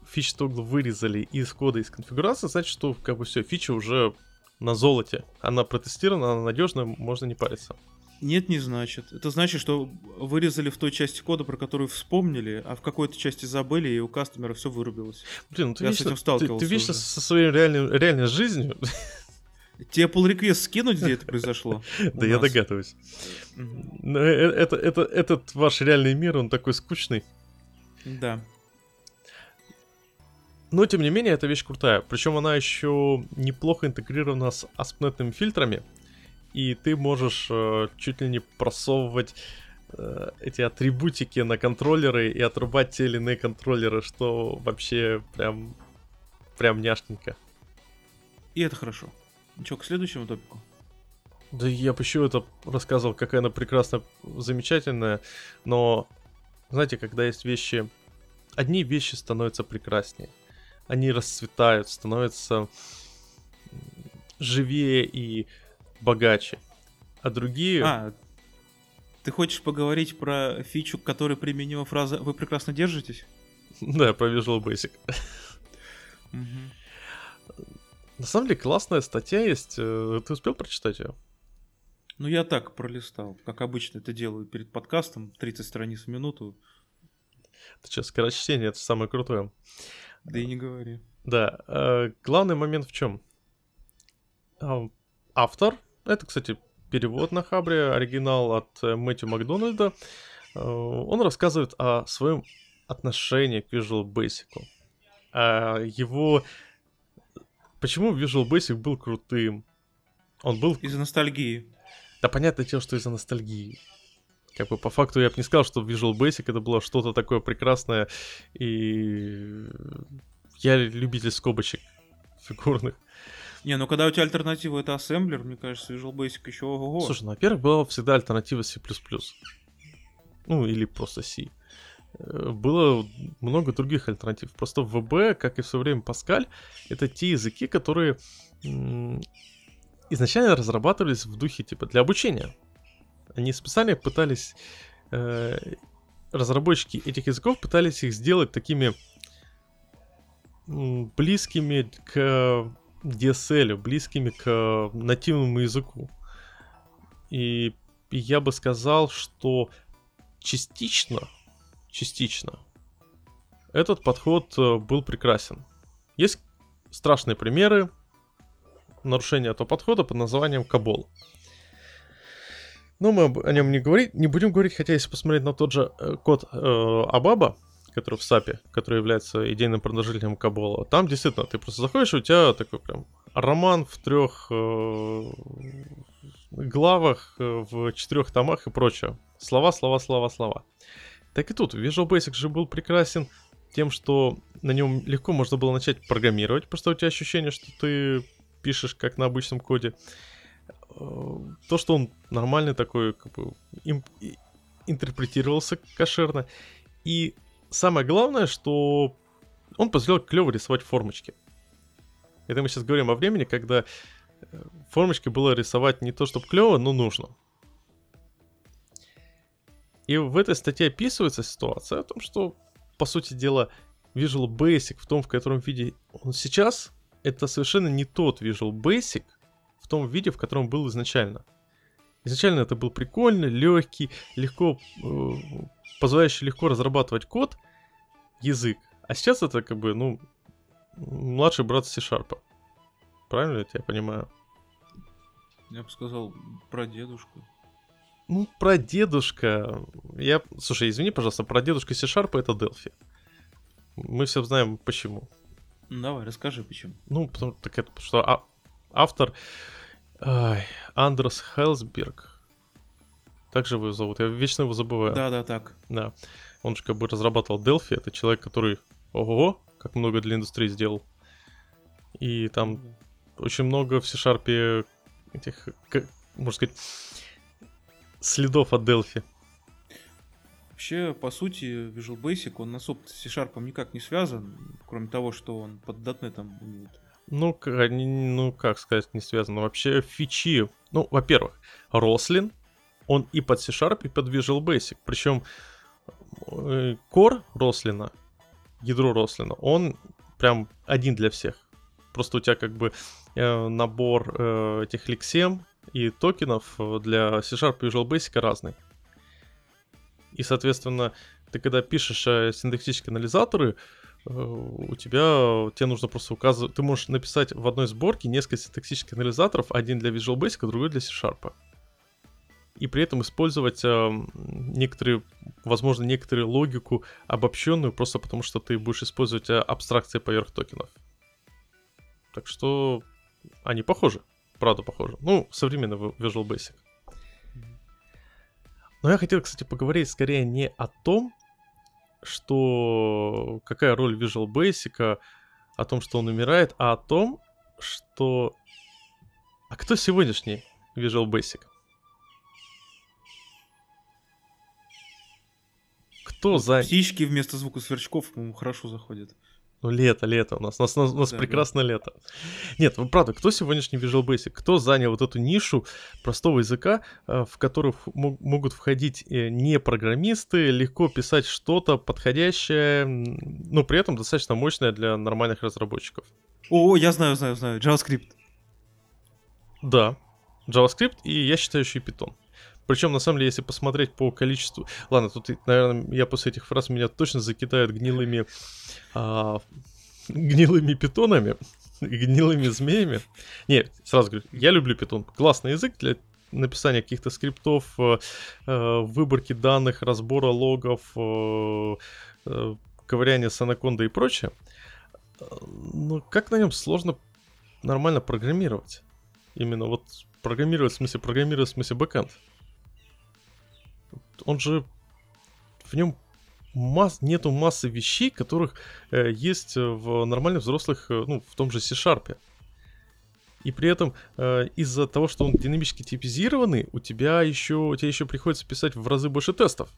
фичу-тогл вырезали из кода, из конфигурации, значит, что как бы все, фича уже на золоте. Она протестирована, она надежная, можно не париться. Нет, не значит. Это значит, что вырезали в той части кода, про которую вспомнили, а в какой-то части забыли, и у кастомера все вырубилось. Блин, ну ты Я вечно, с этим сталкивался. Ты, ты вечно со своей реальной, реальной жизнью. Тебе pull-реквест скинуть, где это произошло? Да я догадываюсь. Этот ваш реальный мир, он такой скучный. Да. Но, тем не менее, эта вещь крутая. Причем она еще неплохо интегрирована с ASP.NET фильтрами. И ты можешь э, чуть ли не просовывать э, эти атрибутики на контроллеры и отрубать те или иные контроллеры, что вообще прям, прям няшненько. И это хорошо. Ну что, к следующему топику? Да я бы еще это рассказывал, какая она прекрасная, замечательная. Но, знаете, когда есть вещи... Одни вещи становятся прекраснее. Они расцветают, становятся живее и... богаче, а другие... А, ты хочешь поговорить про фичу, к которой применима фраза «Вы прекрасно держитесь»? Да, про Visual Basic. Угу. На самом деле классная статья есть, ты успел прочитать ее? Ну я так пролистал, как обычно это делаю перед подкастом, тридцать страниц в минуту. Ты что, скорочтение, это самое крутое. Да и не говори. Да, главный момент в чем? Автор, это, кстати, перевод на Хабре, оригинал от Мэтью Макдональда, он рассказывает о своем отношении к Visual Basic. О его... Почему Visual Basic был крутым? Он был... Из-за ностальгии. Да, понятное дело, что из-за ностальгии. Как бы по факту я бы не сказал, что Visual Basic это было что-то такое прекрасное, и я любитель скобочек фигурных. Не, ну когда у тебя альтернатива это ассемблер, мне кажется, Visual Basic еще ого-го. Слушай, ну, во-первых, была всегда альтернатива C++. Ну, или просто C. Было много других альтернатив. Просто в ви би, как и в свое время Pascal, это те языки, которые изначально разрабатывались в духе типа для обучения. Они специально пытались, э, разработчики этих языков пытались их сделать такими м, близкими к ди эс эл, близкими к нативному языку. И, и я бы сказал, что частично, частично этот подход был прекрасен. Есть страшные примеры нарушения этого подхода под названием COBOL. Но мы о нем не, говорить, не будем говорить, хотя если посмотреть на тот же код э, Абаба, который в сап, который является идейным продолжителем COBOL, там действительно ты просто заходишь, у тебя такой прям роман в трех э, главах, в четырех томах и прочее. Слова, слова, слова, слова. Так и тут Visual Basic же был прекрасен тем, что на нем легко можно было начать программировать, потому что у тебя ощущение, что ты пишешь как на обычном коде. То, что он нормальный такой, как бы, им, интерпретировался кошерно. И самое главное, что он позволял клево рисовать формочки. Это мы сейчас говорим о времени, когда формочки было рисовать не то, чтобы клево, но нужно. И в этой статье описывается ситуация о том, что, по сути дела, Visual Basic в том, в котором виде он сейчас, это совершенно не тот Visual Basic, в том виде, в котором был изначально. Изначально это был прикольный, легкий, легко, э, позволяющий легко разрабатывать код, язык. А сейчас это как бы, ну, младший брат C-Sharp. Правильно я тебя понимаю? Я бы сказал, прадедушку. Ну, прадедушка... Я... Слушай, извини, пожалуйста, прадедушка C-Sharp — это Delphi. Мы все знаем, почему. Давай, расскажи, почему. Ну, потому, так это, потому что а, автор... Ай, Андерс Хелсберг. Так же его зовут, я вечно его забываю. Да-да, так. Да. Он же как бы разрабатывал Delphi, это человек, который, ого, как много для индустрии сделал. И там mm-hmm. очень много в C-Sharp этих, как, можно сказать, следов от Delphi. Вообще, по сути, Visual Basic, он особо с C-Sharp никак не связан, кроме того, что он под .нэт имеет. Ну, ну, как сказать, не связано. Вообще фичи. Ну, во-первых, Roslyn, он и под C-Sharp, и под Visual Basic. Причем Core Roslyn, ядро Roslyn, он прям один для всех. Просто у тебя как бы э, набор э, этих лексем и токенов для C-Sharp и Visual Basic разный. И, соответственно, ты когда пишешь э, синтаксические анализаторы, у тебя, тебе нужно просто указывать, ты можешь написать в одной сборке несколько синтаксических анализаторов, один для Visual Basic, другой для C-Sharp. И при этом использовать э, некоторые, возможно, некоторую логику обобщенную, просто потому что ты будешь использовать абстракции поверх токенов. Так что они похожи, правда похожи. Ну, современный Visual Basic. Но я хотел, кстати, поговорить скорее не о том, что какая роль Visual Basic, о том, что он умирает, а о том, что... А кто сегодняшний Visual Basic? Кто за... Птички вместо звука сверчков, по-моему, хорошо заходят. Ну, лето, лето у нас. У нас, у нас да, прекрасное да. лето. Нет, ну, правда, кто сегодняшний Visual Basic? Кто занял вот эту нишу простого языка, в которую могут входить не программисты, легко писать что-то подходящее, но при этом достаточно мощное для нормальных разработчиков? О, я знаю, знаю, знаю. JavaScript. Да, JavaScript и, я считаю, еще и Python. Причем, на самом деле, если посмотреть по количеству... Ладно, тут, наверное, я после этих фраз меня точно закидают гнилыми... А, гнилыми питонами и гнилыми змеями. Нет, сразу говорю, я люблю питон. Классный язык для написания каких-то скриптов, выборки данных, разбора логов, ковыряния с анакондой и прочее. Но как на нем сложно нормально программировать? Именно вот программировать в смысле программировать в смысле бэкэнд. Он же... В нем масс... нету массы вещей, которых э, есть в нормальных взрослых, э, ну, в том же C-Sharp. И при этом э, из-за того, что он динамически типизированный, у тебя еще тебе еще приходится писать в разы больше тестов.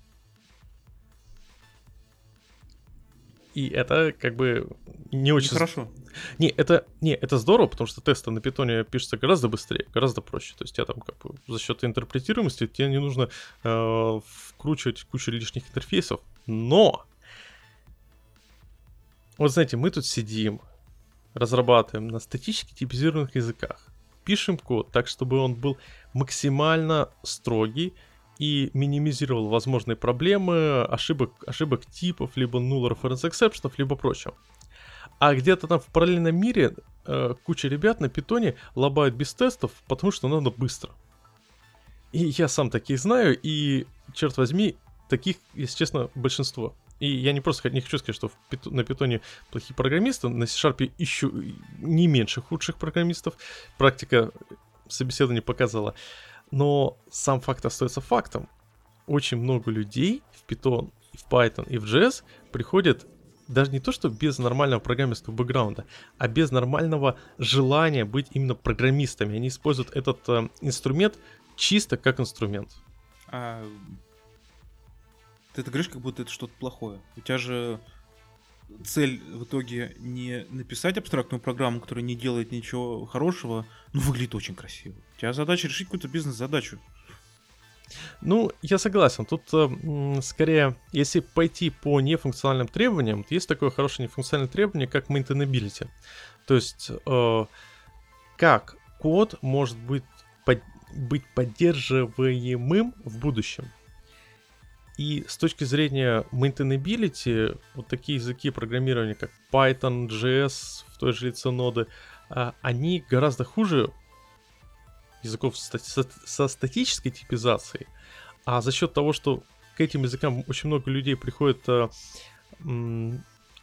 И это как бы не очень... Хорошо. Не, это, не, это здорово, потому что тесты на питоне пишутся гораздо быстрее, гораздо проще. То есть я там как бы за счет интерпретируемости тебе не нужно э, вкручивать кучу лишних интерфейсов. Но! Вот знаете, мы тут сидим, разрабатываем на статически типизированных языках, пишем код так, чтобы он был максимально строгий и минимизировал возможные проблемы, ошибок, ошибок типов, либо null reference exception, либо прочего. А где-то там в параллельном мире э, куча ребят на питоне лобают без тестов, потому что надо быстро. И я сам такие знаю, и, черт возьми, таких, если честно, большинство. И я не просто не хочу сказать, что в пит... на питоне плохие программисты, на C-Sharp еще не меньше худших программистов. Практика собеседования показала. Но сам факт остается фактом. Очень много людей в Python, в Python и в джей эс приходят даже не то, что без нормального программистского бэкграунда, а без нормального желания быть именно программистами. Они используют этот э, инструмент чисто как инструмент. А... Ты это говоришь, как будто это что-то плохое. У тебя же цель в итоге не написать абстрактную программу, которая не делает ничего хорошего, но выглядит очень красиво. У тебя задача решить какую-то бизнес-задачу. Ну, я согласен. Тут э, скорее, если пойти по нефункциональным требованиям, то есть такое хорошее нефункциональное требование, как maintainability. То есть, э, как код может быть, под, быть поддерживаемым в будущем. И с точки зрения maintainability, вот такие языки программирования, как Python, джей эс, в той же лице ноды, они гораздо хуже языков со статической типизацией. А за счет того, что к этим языкам очень много людей приходит,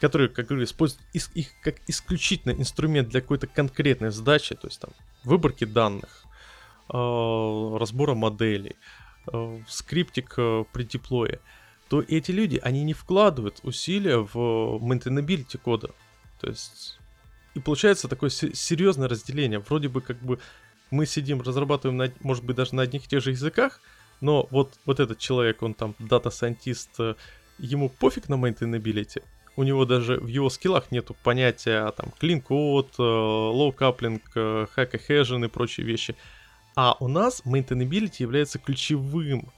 которые, как говорю, используют их как исключительно инструмент для какой-то конкретной задачи, то есть там выборки данных, разбора моделей, скриптик при деплое, то эти люди, они не вкладывают усилия в maintainability кода. То есть, и получается такое серьезное разделение. Вроде бы как бы мы сидим, разрабатываем, на, может быть, даже на одних и тех же языках, но вот, вот этот человек, он там дата-сайентист, ему пофиг на maintainability. У него даже в его скиллах нету понятия там clean-код, low-coupling, hack-a-hashing и прочие вещи. А у нас maintainability является ключевым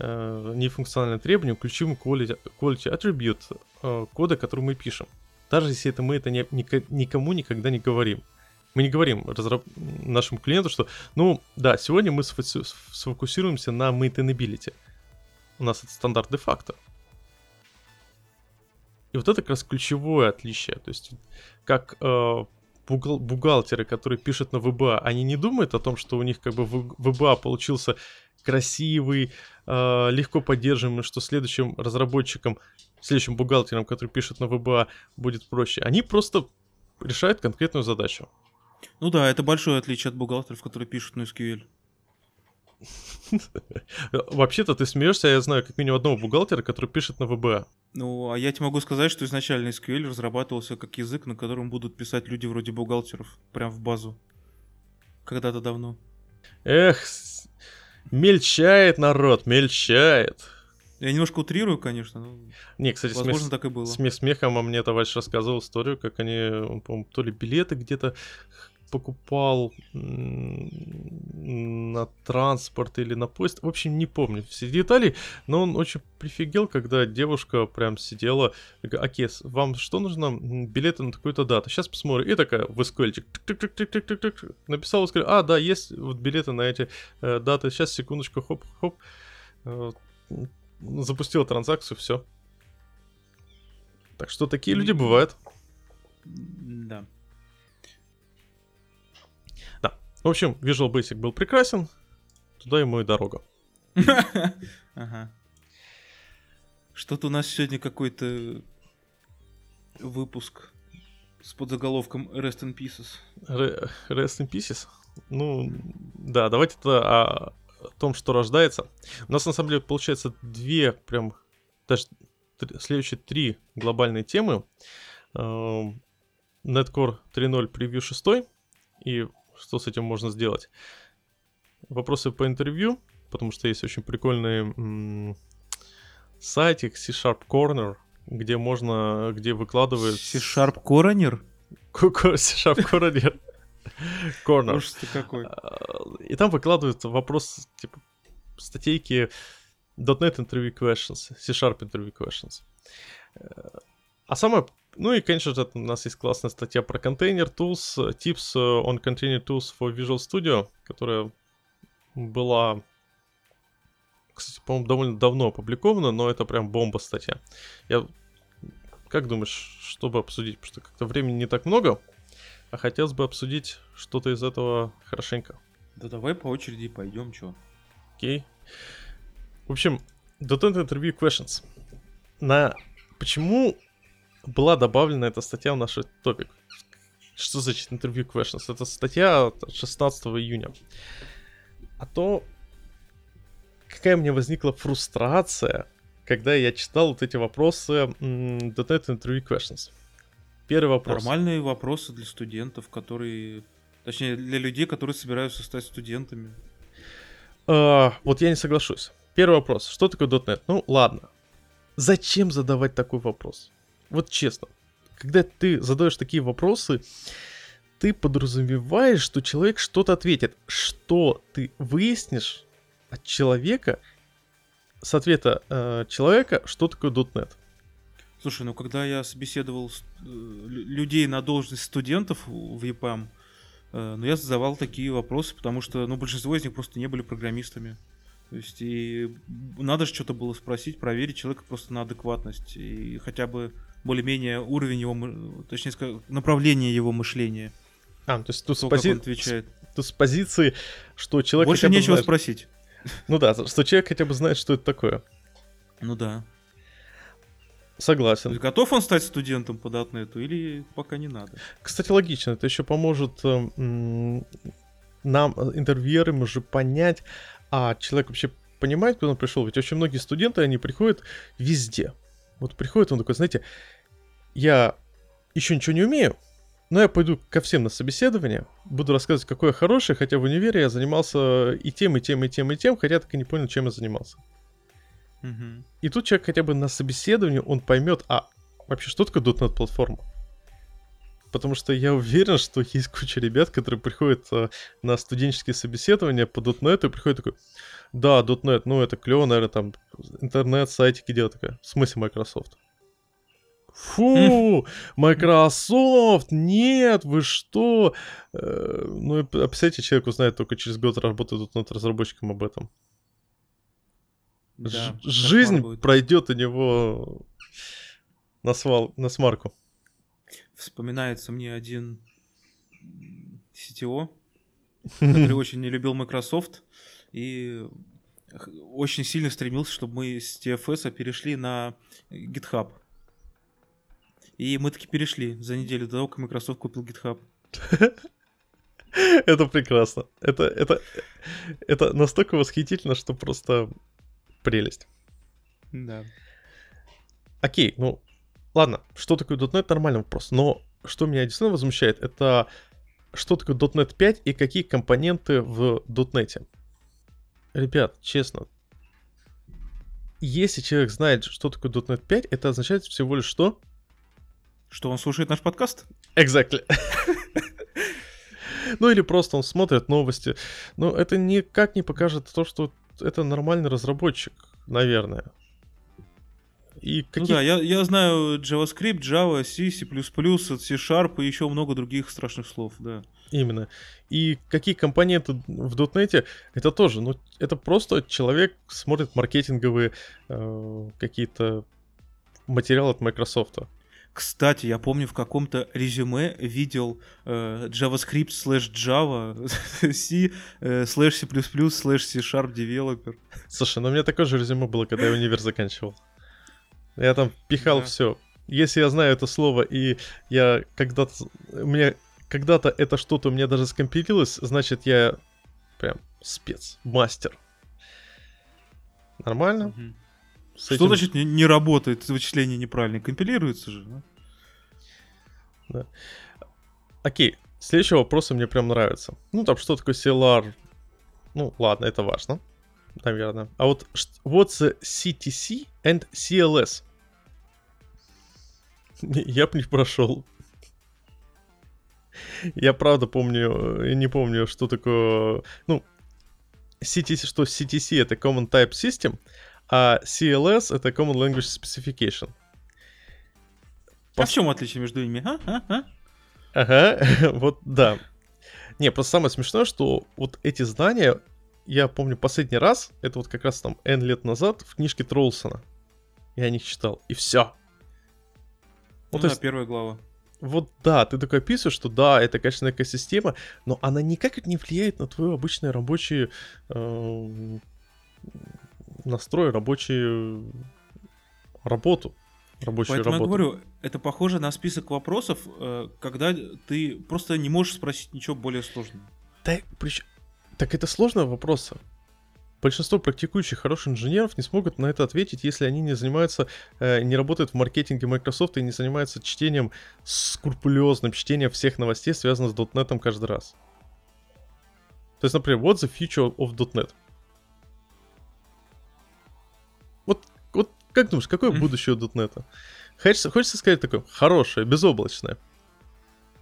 э, нефункциональным требованием, ключевым quality, quality attribute э, кода, который мы пишем. Даже если это мы это не, не, никому никогда не говорим. Мы не говорим разраб- нашему клиенту, что, ну да, сегодня мы сфо- сфокусируемся на maintainability. У нас это стандарт де-факто. И вот это как раз ключевое отличие. То есть как... Э, бухгалтеры, которые пишут на ви би эй, они не думают о том, что у них как бы ви би эй получился красивый, э, легко поддерживаемый, что следующим разработчикам, следующим бухгалтерам, который пишет на ви би эй, будет проще. Они просто решают конкретную задачу. Ну да, это большое отличие от бухгалтеров, которые пишут на эс кью эль. Вообще-то ты смеешься, я знаю как минимум одного бухгалтера, который пишет на ви би эй. Ну, а я тебе могу сказать, что изначально эс кью эль разрабатывался как язык, на котором будут писать люди вроде бухгалтеров, прям в базу. Когда-то давно. Эх, мельчает народ, мельчает. Я немножко утрирую, конечно, но не, кстати, возможно, смех, так и было. Смех смехом, а мне товарищ рассказывал историю, как они, по-моему, то ли билеты где-то покупал на транспорт или на поезд. В общем, не помню все детали, но он очень прифигел, когда девушка прям сидела. Окей, вам что нужно? Билеты на такую-то дату. Сейчас посмотрю. И такая в эс кью эль-чик. Написал, сказал, а, да, есть вот билеты на эти э, даты. Сейчас, секундочку, хоп-хоп. Э, запустил транзакцию, все. Так что такие люди бывают. Да. В общем, Visual Basic был прекрасен, туда ему и дорога. Ага. Что-то у нас сегодня какой-то выпуск с подзаголовком Rest in Pieces. Rest in Pieces? Ну, да, давайте тогда о том, что рождается. У нас, на самом деле, получается две, прям, даже следующие три глобальные темы. NetCore три ноль превью шесть и... Что с этим можно сделать? Вопросы по интервью, потому что есть очень прикольный м- сайтик C-Sharp Corner, где можно, где выкладывают... C-Sharp Coroner? C-Sharp Coroner. Corner. Уж ты какой. И там выкладывают вопрос, типа, статейки .дот нет Interview Questions, C-Sharp Interview Questions. А самое... Ну и, конечно же, у нас есть классная статья про Container Tools, Tips on Container Tools for Visual Studio, которая была... Кстати, по-моему, довольно давно опубликовано, но это прям бомба статья. Я, как думаешь, что бы обсудить? Потому что как-то времени не так много, а хотелось бы обсудить что-то из этого хорошенько. Да давай по очереди пойдем, чё. Окей. В общем, .дот нет Interview Questions. На... Почему была добавлена эта статья в наш топик? Что значит Interview Questions? Это статья от шестнадцатого июня. А то... Какая мне возникла фрустрация, когда я читал вот эти вопросы .дот нет Interview Questions. Первый вопрос. Нормальные вопросы для студентов, которые... Точнее, для людей, которые собираются стать студентами. Uh, вот я не соглашусь. Первый вопрос. Что такое .дот нет? Ну, ладно. Зачем задавать такой вопрос? Вот честно. Когда ты задаешь такие вопросы... Ты подразумеваешь, что человек что-то ответит. Что ты выяснишь... от человека, с ответа э, человека, что такое .дот нет. Слушай, ну когда я собеседовал ст- людей на должность студентов в ЕПАМ, э, ну я задавал такие вопросы, потому что ну, большинство из них просто не были программистами. То есть и надо же что-то было спросить, проверить человека просто на адекватность и хотя бы более-менее уровень его, точнее сказать, направление его мышления. А, то есть тут то, с, пози... с, с позиции, что человек... Больше нечего знает... спросить. Ну да, что человек хотя бы знает, что это такое. Ну да. Согласен. Готов он стать студентом по .дот нет или пока не надо? Кстати, логично. Это еще поможет м- нам, интервьюерам, уже понять, а человек вообще понимает, куда он пришел. Ведь очень многие студенты, они приходят везде. Вот приходит он такой, знаете, я еще ничего не умею, но я пойду ко всем на собеседование, буду рассказывать, какое хорошее, хотя в универе я занимался и тем, и тем, и тем, и тем, хотя я так и не понял, чем я занимался. Mm-hmm. И тут человек хотя бы на собеседовании, он поймет, а вообще что такое .дот нет платформа? Потому что я уверен, что есть куча ребят, которые приходят на студенческие собеседования по .дот нет и приходят такой, да, .дот нет, ну это клево, наверное, там интернет, сайтики делают, такая, в смысле Microsoft? Фу, Microsoft, нет, вы что? Ну, а представляете, человек узнает только через год работы над разработчиком об этом. Да, Ж- жизнь пройдет у него на, свал, на смарку. Вспоминается мне один си ти о, который очень не любил Microsoft и очень сильно стремился, чтобы мы с ти эф эс перешли на GitHub. И мы таки перешли за неделю до того, как Microsoft купил GitHub. Это прекрасно. Это, это, это настолько восхитительно, что просто прелесть. Да. Окей, ну ладно, что такое .дот нет, нормальный вопрос. Но что меня действительно возмущает, это что такое .дот нет пять и какие компоненты в .дот нет. Ребят, честно, если человек знает, что такое .дот нет пять, это означает всего лишь что... Что он слушает наш подкаст? Exactly. Ну или просто он смотрит новости. Но это никак не покажет то, что это нормальный разработчик, наверное. И какие... Ну да, я, я знаю JavaScript, Java, C, C++, C-Sharp и еще много других страшных слов, да. Именно. И какие компоненты в .дот нет, это тоже, ну это просто человек смотрит маркетинговые э, какие-то материалы от Microsoft. Кстати, я помню, в каком-то резюме видел э, JavaScript slash Java, C slash C++ slash C-Sharp Developer. Слушай, ну у меня такое же резюме было, когда я универ заканчивал. Я там пихал, да, все. Если я знаю это слово, и я когда-то... У меня когда-то это что-то у меня даже скомпилилось, значит, я прям спец, мастер. Нормально? Угу. Что этим... значит не, не работает, вычисление неправильное? Компилируется же. Да? Да. Окей, следующий вопрос мне прям нравится. Ну там что такое си эл ар? Ну ладно, это важно, наверное. А вот what's the си ти си and си эл эс? Я бы не прошел. Я правда помню, не помню, что такое... Ну, си ти си, что си ти си — это Common Type System, а си эл эс — это Common Language Specification. По... А в чем отличие между ними? А? А? А? Ага, вот да. Не, просто самое смешное, что вот эти знания, я помню последний раз, это вот как раз там N лет назад в книжке Тролсона. Я о них читал, и все. Вот, ну да, есть... первая глава. Вот да, ты такой описываешь, что да, это, конечно, экосистема, но она никак не влияет на твои обычные рабочие э, настрой, рабочие работу. Рабочую Поэтому работу. Я говорю, это похоже на список вопросов, э, когда ты просто не можешь спросить ничего более сложного. Да, прич... Так это сложные вопросы. Большинство практикующих хороших инженеров не смогут на это ответить, если они не занимаются, э, не работают в маркетинге Microsoft и не занимаются чтением, скрупулезным чтением всех новостей, связанных с .NET каждый раз. То есть, например, what's the future of .нэт? Вот, вот как думаешь, какое mm-hmm. будущее у .нэт? Хочется, хочется сказать такое, хорошее, безоблачное.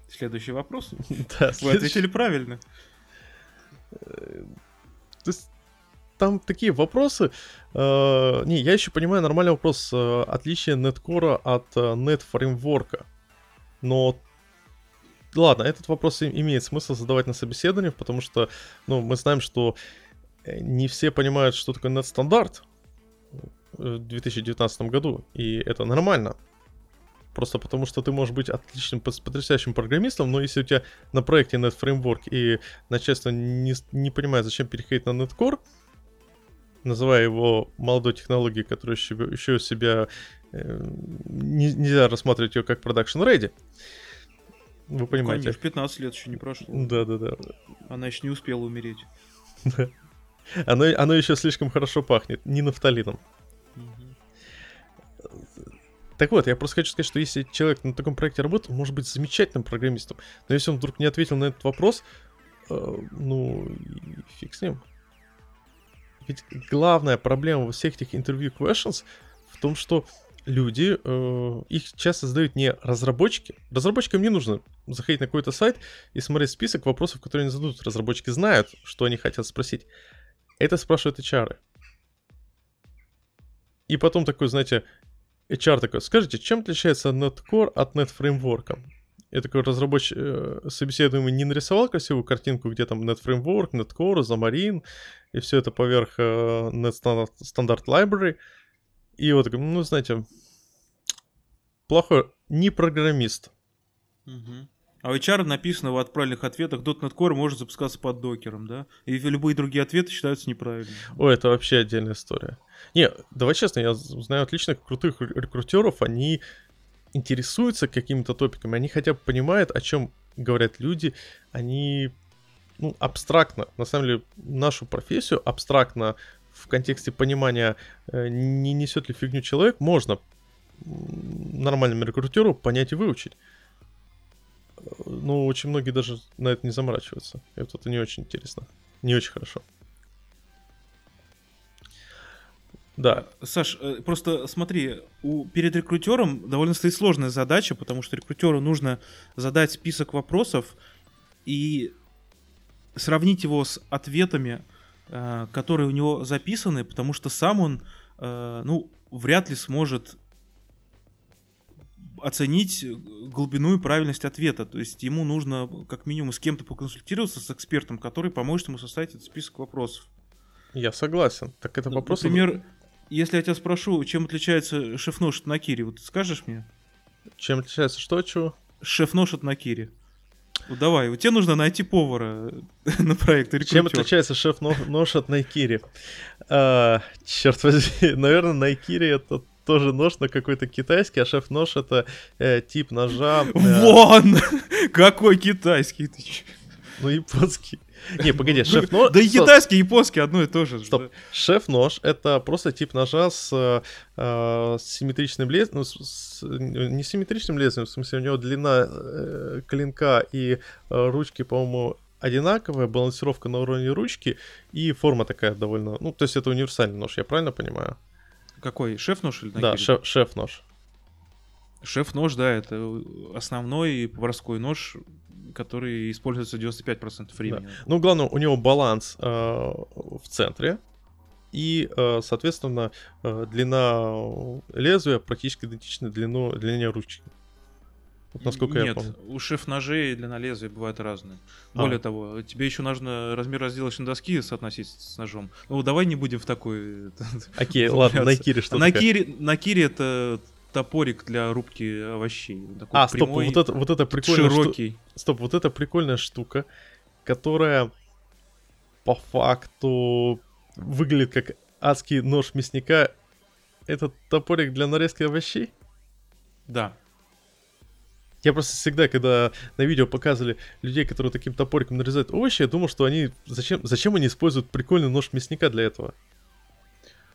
Следующий вопрос. Да, вы ответили правильно. То есть... Там такие вопросы. Э, не, я еще понимаю нормальный вопрос. Э, отличие NetCore от э, NetFramework. Но ладно, этот вопрос имеет смысл задавать на собеседованиях, потому что, ну, мы знаем, что не все понимают, что такое NetStandard в две тысячи девятнадцатом году. И это нормально. Просто потому что ты можешь быть отличным, потрясающим программистом, но если у тебя на проекте NetFramework и начальство не, не понимает, зачем переходить на NetCore, называя его молодой технологией, которая еще, еще себя... Э, не, нельзя рассматривать ее как production ready. Вы понимаете? Конечно, пятнадцать лет еще не прошло. Да-да-да. Она еще не успела умереть. Да. Оно, оно еще слишком хорошо пахнет. Не нафталином. Угу. Так вот, я просто хочу сказать, что если человек на таком проекте работает, он может быть замечательным программистом. Но если он вдруг не ответил на этот вопрос, э, ну, фиг с ним. Ведь главная проблема во всех этих интервью questions в том, что люди, э, их часто задают не разработчики. Разработчикам не нужно заходить на какой-то сайт и смотреть список вопросов, которые они зададут. Разработчики знают, что они хотят спросить. Это спрашивают эйч ар. И потом такой, знаете, эйч ар такой, скажите, чем отличается NetCore от NetFramework? Я такой разработчик, э, собеседуемый не нарисовал красивую картинку, где там NetFramework, NetCore, Xamarin, и все это поверх э, NetStandard Library. И вот, ну, знаете, плохой, не программист. Угу. А в эйч ар написано в отправленных ответах, .NetCore может запускаться под докером, да? И любые другие ответы считаются неправильными. Ой, это вообще отдельная история. Не, давай честно, я знаю отличных крутых рекрутеров, они... интересуются какими-то топиками, они хотя бы понимают, о чем говорят люди, они, ну, абстрактно, на самом деле, нашу профессию абстрактно в контексте понимания, не несет ли фигню человек, можно нормальному рекрутеру понять и выучить. Но очень многие даже на это не заморачиваются. И вот это не очень интересно, не очень хорошо. Да. Саш, просто смотри, у, перед рекрутером довольно стоит сложная задача, потому что рекрутеру нужно задать список вопросов и сравнить его с ответами, э, которые у него записаны, потому что сам он, э, ну, вряд ли сможет оценить глубину и правильность ответа. То есть ему нужно как минимум с кем-то поконсультироваться, с экспертом, который поможет ему составить этот список вопросов. Я согласен. Так это вопрос... Например... Если я тебя спрошу, чем отличается шеф-нож от накири, вот скажешь мне? Чем отличается что от чего? Шеф-нож от накири. Ну давай, вот тебе нужно найти повара на проект. Чем отличается шеф-нож от накири? А, черт возьми, наверное, накири это тоже нож, но какой-то китайский, а шеф-нож это э, тип ножа... Вон! Какой китайский ты? Ну японский. Не, погоди, шеф-нож... Да и китайский, и японский одно и то же. Стоп. Шеф-нож — это просто тип ножа с, э, с симметричным лезвием, ну, с, не симметричным лезвием, в смысле, у него длина э, клинка и э, ручки, по-моему, одинаковая, балансировка на уровне ручки и форма такая довольно... Ну, то есть это универсальный нож, я правильно понимаю? Какой? Шеф-нож или накири? Да, шеф-нож. Шеф-нож, да, это основной поварской нож, который используется девяносто пять процентов времени. Да. Ну, главное, у него баланс э, в центре. И, соответственно, длина лезвия практически идентична длину, длине ручки. Вот насколько Нет, я помню. У шеф-ножей длина лезвия бывает разная. А. Более того, тебе еще нужно размер разделочной доски соотносить с ножом. Ну, давай не будем в такой... Окей, ладно, на кире что-то. На кире это... топорик для рубки овощей. Такой а, прямой, стоп, вот это, вот это прикольная широкий. Шту... Стоп, вот это прикольная штука, которая по факту выглядит как адский нож мясника. Это топорик для нарезки овощей? Да. Я просто всегда, когда на видео показывали людей, которые таким топориком нарезают овощи, я думал, что они... Зачем, зачем они используют прикольный нож мясника для этого?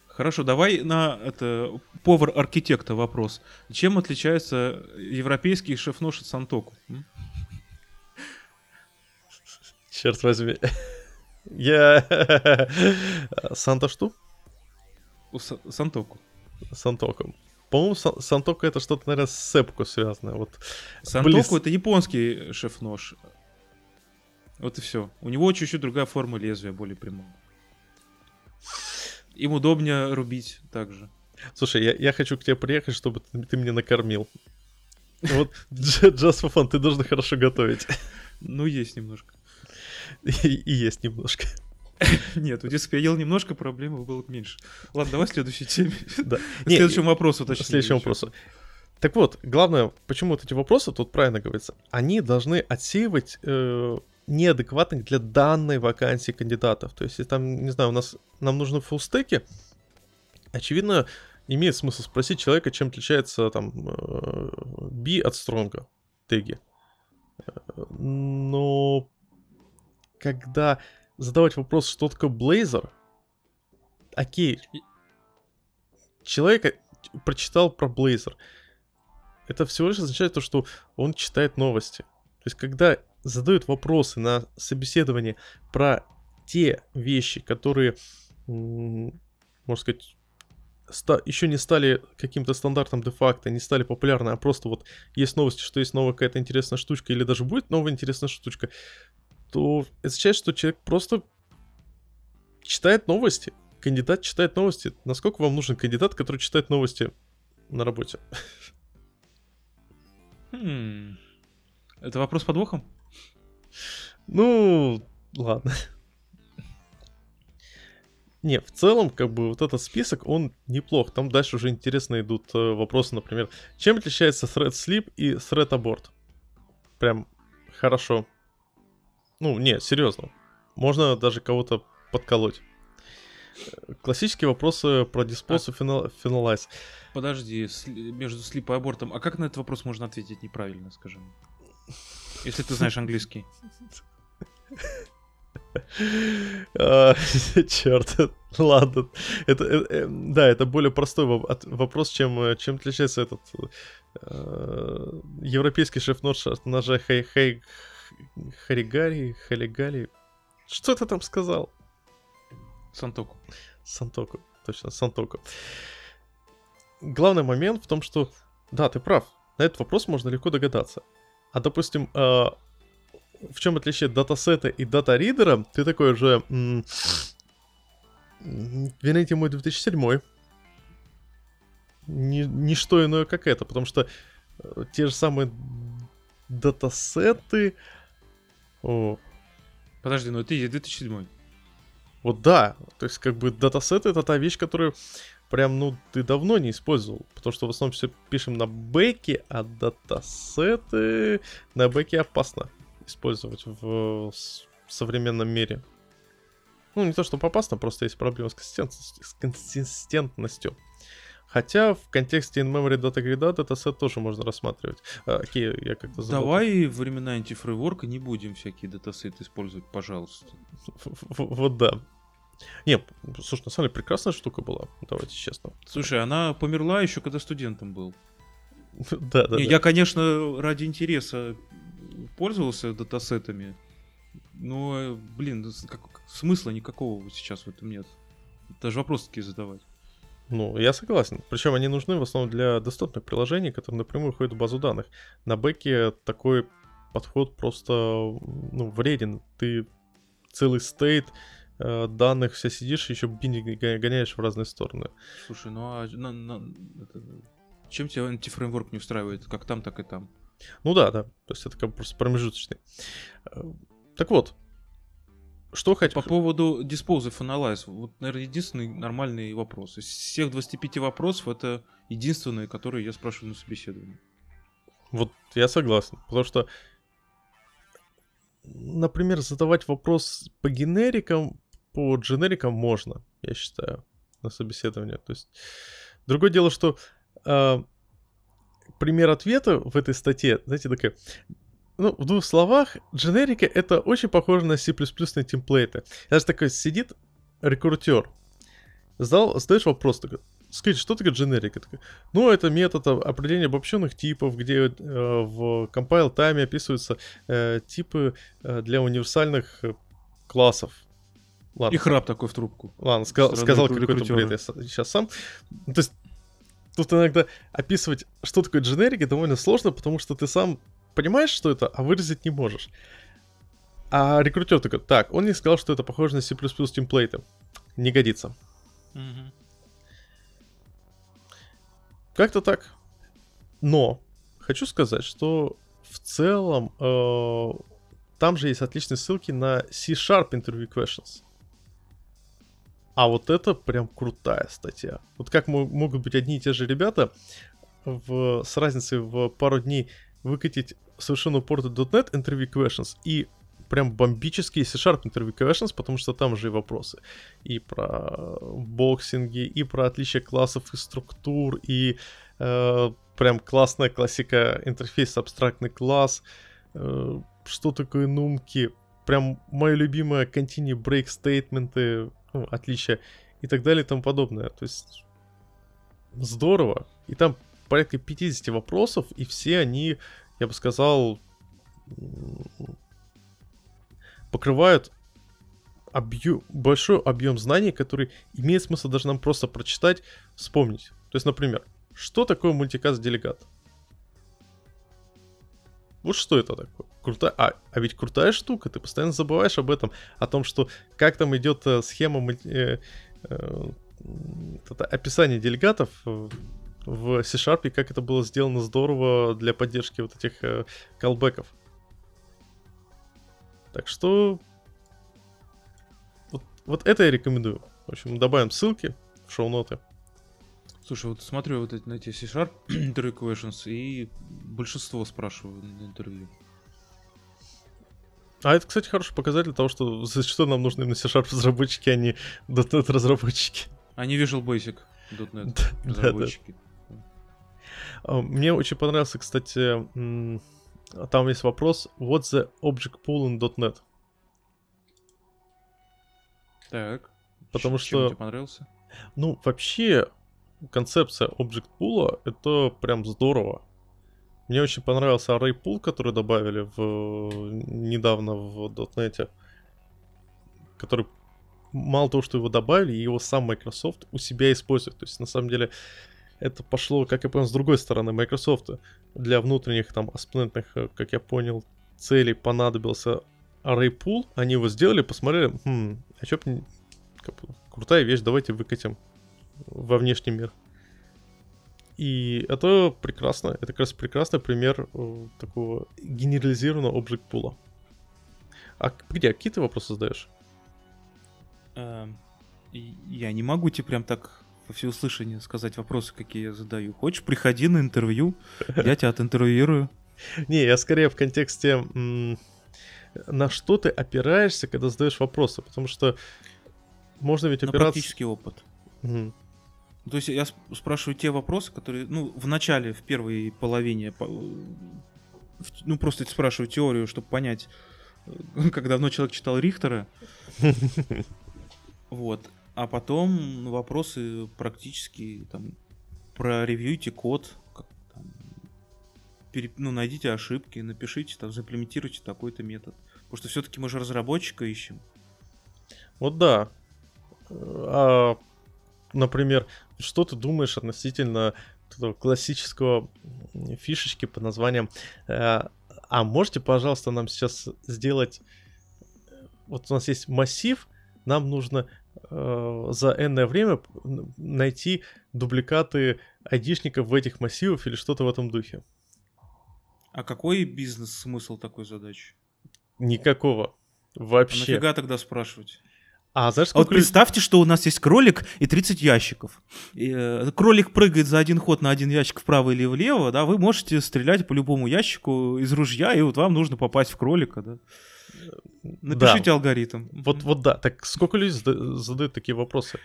Хорошо, давай на это, повар-архитекта вопрос. Чем отличается европейский шеф-нож от сантоку? Черт возьми. Я... Санта что? Сантоку. Сантоку. По-моему, сантоку это что-то, наверное, с сэпку связано. Вот. Сантоку Близ... это японский шеф-нож. Вот и все. У него чуть-чуть другая форма лезвия, более прямая. Им удобнее рубить также. Слушай, я, я хочу к тебе приехать, чтобы ты, ты меня накормил. Вот, just for fun, ты должен хорошо готовить. Ну, есть немножко. И, и есть немножко. Нет, вот если бы я ел немножко, проблемы было бы меньше. Ладно, давай к следующей теме. Да. К следующему вопросу, точнее. К следующему вопросу. Так вот, главное, почему вот эти вопросы, тут правильно говорится, они должны отсеивать... Э- неадекватных для данной вакансии кандидатов. То есть, если там, не знаю, у нас нам нужны фуллстеки, очевидно, имеет смысл спросить человека, чем отличается там би от стронга теги. Но когда задавать вопрос, что такое блейзер, окей, человек прочитал про блейзер. Это всего лишь означает то, что он читает новости. То есть, когда задают вопросы на собеседовании про те вещи, которые, можно сказать, ста- еще не стали каким-то стандартом де-факто, не стали популярны, а просто вот есть новости, что есть новая какая-то интересная штучка, или даже будет новая интересная штучка, то это означает, что человек просто читает новости. Кандидат читает новости. Насколько вам нужен кандидат, который читает новости на работе? Хм... Это вопрос с подвохом? Ну, ладно. Не, в целом, как бы, вот этот список, он неплох. Там дальше уже интересно идут э, вопросы, например, чем отличается thread sleep и thread abort? Прям хорошо. Ну, не, серьезно. Можно даже кого-то подколоть. Классические вопросы про диспос и finalize. Подожди, между слип и абортом. А как на этот вопрос можно ответить неправильно, скажем? Если ты знаешь английский. Черт, ладно. Да, это более простой вопрос, чем отличается этот европейский шеф-нож от ножа Харигари, Халигари. Что ты там сказал? Сантоку. Сантоку, точно, Сантоку. Главный момент в том, что, да, ты прав, на этот вопрос можно легко догадаться. А, допустим, э, в чем отличие датасета и дата-ридера, ты такой же, м- м- верните мой две тысячи седьмой, ни- ничто иное, как это, потому что э, те же самые датасеты... О. Подожди, но ты есть две тысячи седьмой. Вот да, то есть как бы датасеты это та вещь, которую прям, ну, ты давно не использовал, потому что в основном все пишем на бэке, а датасеты на бэке опасно использовать в современном мире. Ну, не то, что опасно, просто есть проблема с, консистент... с консистентностью. Хотя в контексте in-memory data grid датасет тоже можно рассматривать. А, окей, я как-то забыл. Давай времена антифрейворка не будем всякие датасеты использовать, пожалуйста. Вот да. Не, слушай, на самом деле прекрасная штука была, давайте честно. Слушай, она померла еще, когда студентом был. Да, да. Я, конечно, ради интереса пользовался датасетами, но, блин, смысла никакого сейчас в этом нет. Даже вопросы такие задавать. Ну, я согласен. Причем они нужны в основном для десктопных приложений, которые напрямую входят в базу данных. На бэке такой подход просто, ну, вреден. Ты целый стейт э, данных все сидишь, еще бинди гоняешь в разные стороны. Слушай, ну а на, на, это, чем тебя антифреймворк не устраивает? Как там, так и там. Ну да, да. То есть это как бы просто промежуточный. Так вот. Что хоть... По поводу dispositive analyze, вот, наверное, единственный нормальный вопрос. Из всех двадцати пяти вопросов это единственные, которые я спрашиваю на собеседовании. Вот я согласен, потому что, например, задавать вопрос по генерикам, по дженерикам можно, я считаю, на собеседовании. То есть другое дело, что э, пример ответа в этой статье, знаете, такая... Ну, в двух словах, дженерики — это очень похоже на C++ темплейты. Даже такой сидит рекрутер, задал, задаешь вопрос, такой, скажи, что такое дженерика? Ну, это метод определения обобщенных типов, где э, в compile time описываются э, типы э, для универсальных классов. Ладно. И храп такой в трубку. Ладно, ска- сказал какой-то бред, я сейчас сам. Ну, то есть, тут иногда описывать, что такое дженерики, довольно сложно, потому что ты сам... понимаешь, что это, а выразить не можешь. А рекрутер такой, так, он не сказал, что это похоже на C++ темплейты. Не годится. Mm-hmm. Как-то так. Но хочу сказать, что в целом э, там же есть отличные ссылки на C-Sharp Interview Questions. А вот это прям крутая статья. Вот как м- могут быть одни и те же ребята в, с разницей в пару дней выкатить совершенно упоротый .дот нет Interview Questions и прям бомбические C-Sharp Interview Questions, потому что там же и вопросы. И про боксинги, и про отличие классов и структур, и э, прям классная классика интерфейс, абстрактный класс, э, что такое нумки, прям мое любимое continue break стейтменты, ну, отличия и так далее и тому подобное. То есть здорово. И там порядка пятьдесят вопросов, и все они, я бы сказал, покрывают объем, большой объем знаний, который имеет смысл даже нам просто прочитать, вспомнить. То есть, например, что такое мультикаст-делегат? Вот что это такое? Крутая... А, а ведь крутая штука, ты постоянно забываешь об этом, о том, что как там идет схема мульти... описание делегатов в C-Sharp, и как это было сделано здорово для поддержки вот этих э, колбеков. Так что вот, вот это я рекомендую. В общем, добавим ссылки в шоу-ноты. Слушай, вот смотрю вот эти, на эти C-Sharp Interview Questions, и большинство спрашиваю на интервью. А это, кстати, хороший показатель того, что зачастую нам нужны именно C-Sharp разработчики, а не .дот нет разработчики. А не Visual Basic .дот нет разработчики. Мне очень понравился, кстати, там есть вопрос: What's the object pool in .дот нет? Так. Потому ч- что... Тебе понравился? Ну, вообще, концепция object pool это прям здорово. Мне очень понравился array pool, который добавили в... недавно в .дот нет. Который... Мало того, что его добавили, его сам Microsoft у себя использует. То есть, на самом деле... Это пошло, как я понял, с другой стороны Microsoft. Для внутренних, там, аспнетных, как я понял, целей понадобился array pool. Они его сделали, посмотрели, хм, а чё б... Крутая вещь, давайте выкатим во внешний мир. И это прекрасно. Это как раз прекрасный пример такого генерализированного object pool. А где? Какие ты вопросы задаешь? Я не могу тебе прям так... во всеуслышание сказать вопросы, какие я задаю. Хочешь, приходи на интервью, я тебя отинтервьюирую. Не, я скорее в контексте, на что ты опираешься, когда задаешь вопросы, потому что можно ведь опираться... На практический опыт. То есть я спрашиваю те вопросы, которые, ну, в начале, в первой половине, ну, просто спрашиваю теорию, чтобы понять, как давно человек читал Рихтера. Вот. А потом вопросы практически, там, проревьюйте код, как, там, переп... ну, найдите ошибки, напишите, там, заимплементируйте такой-то метод. Потому что все-таки мы же разработчика ищем. Вот да. А например, что ты думаешь относительно классического фишечки под названием э, «А можете, пожалуйста, нам сейчас сделать...» Вот у нас есть массив, нам нужно э, за энное время найти дубликаты айдишников в этих массивах или что-то в этом духе. А какой бизнес-смысл такой задачи? Никакого. Вообще. А нафига тогда спрашивать? А, знаешь, сколько... а вот представьте, что у нас есть кролик и тридцать ящиков. И, э, кролик прыгает за один ход на один ящик вправо или влево, да, вы можете стрелять по любому ящику из ружья, и вот вам нужно попасть в кролика, да. Напишите да. алгоритм. Вот, вот да. Так сколько людей задают такие вопросы?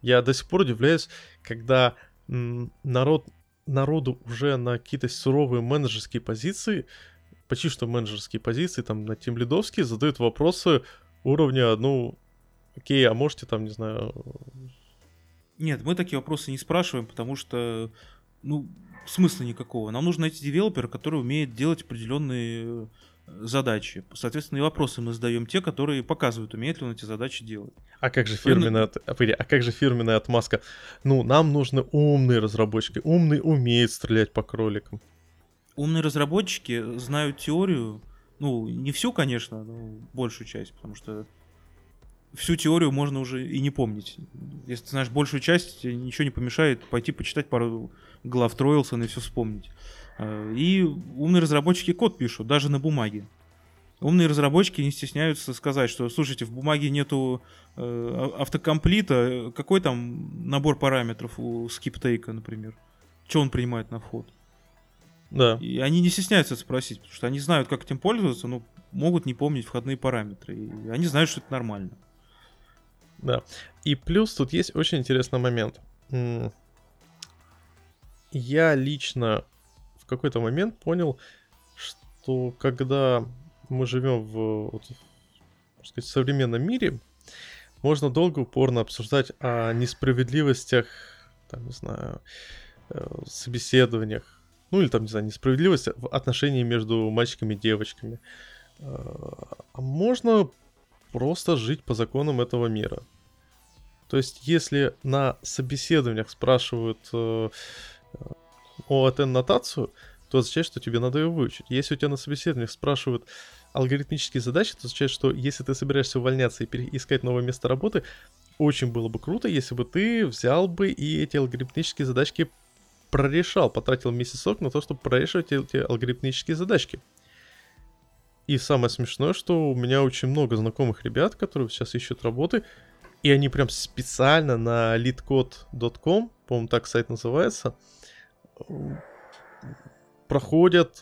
Я до сих пор удивляюсь, когда м, народ, народу уже на какие-то суровые менеджерские позиции, почти что менеджерские позиции, там на тимлидовские, задают вопросы уровня, ну... Окей, а можете там, не знаю... Нет, мы такие вопросы не спрашиваем, потому что, ну, смысла никакого. Нам нужно найти девелопера, который умеет делать определенные задачи. Соответственно, и вопросы мы задаем те, которые показывают, умеет ли он эти задачи делать. А как же фирменная, Именно... а как же фирменная отмазка? Ну, нам нужны умные разработчики. Умные умеют стрелять по кроликам. Умные разработчики знают теорию, ну, не всю, конечно, но большую часть, потому что всю теорию можно уже и не помнить. Если ты знаешь большую часть, ничего не помешает пойти почитать пару глав Троэлсона и все вспомнить. И умные разработчики код пишут, даже на бумаге. Умные разработчики не стесняются сказать, что, слушайте, в бумаге нету автокомплита, какой там набор параметров у скиптейка, например? Что он принимает на вход? Да. И они не стесняются это спросить, потому что они знают, как этим пользоваться, но могут не помнить входные параметры. И они знают, что это нормально. Да. И плюс тут есть очень интересный момент. Я лично в какой-то момент понял, что когда мы живем в, вот, так сказать, современном мире, можно долго упорно обсуждать о несправедливостях, там, не знаю, собеседованиях, ну или там, не знаю, несправедливость в отношении между мальчиками и девочками. Можно просто жить по законам этого мира. То есть, если на собеседованиях спрашивают э, о эн-нотацию, то означает, что тебе надо ее выучить. Если у тебя на собеседованиях спрашивают алгоритмические задачи, то означает, что если ты собираешься увольняться и переискать новое место работы, очень было бы круто, если бы ты взял бы и эти алгоритмические задачки прорешал, потратил месяцок на то, чтобы прорешивать эти алгоритмические задачки. И самое смешное, что у меня очень много знакомых ребят, которые сейчас ищут работы, и они прям специально на лид код точка ком, по-моему, так сайт называется, проходят,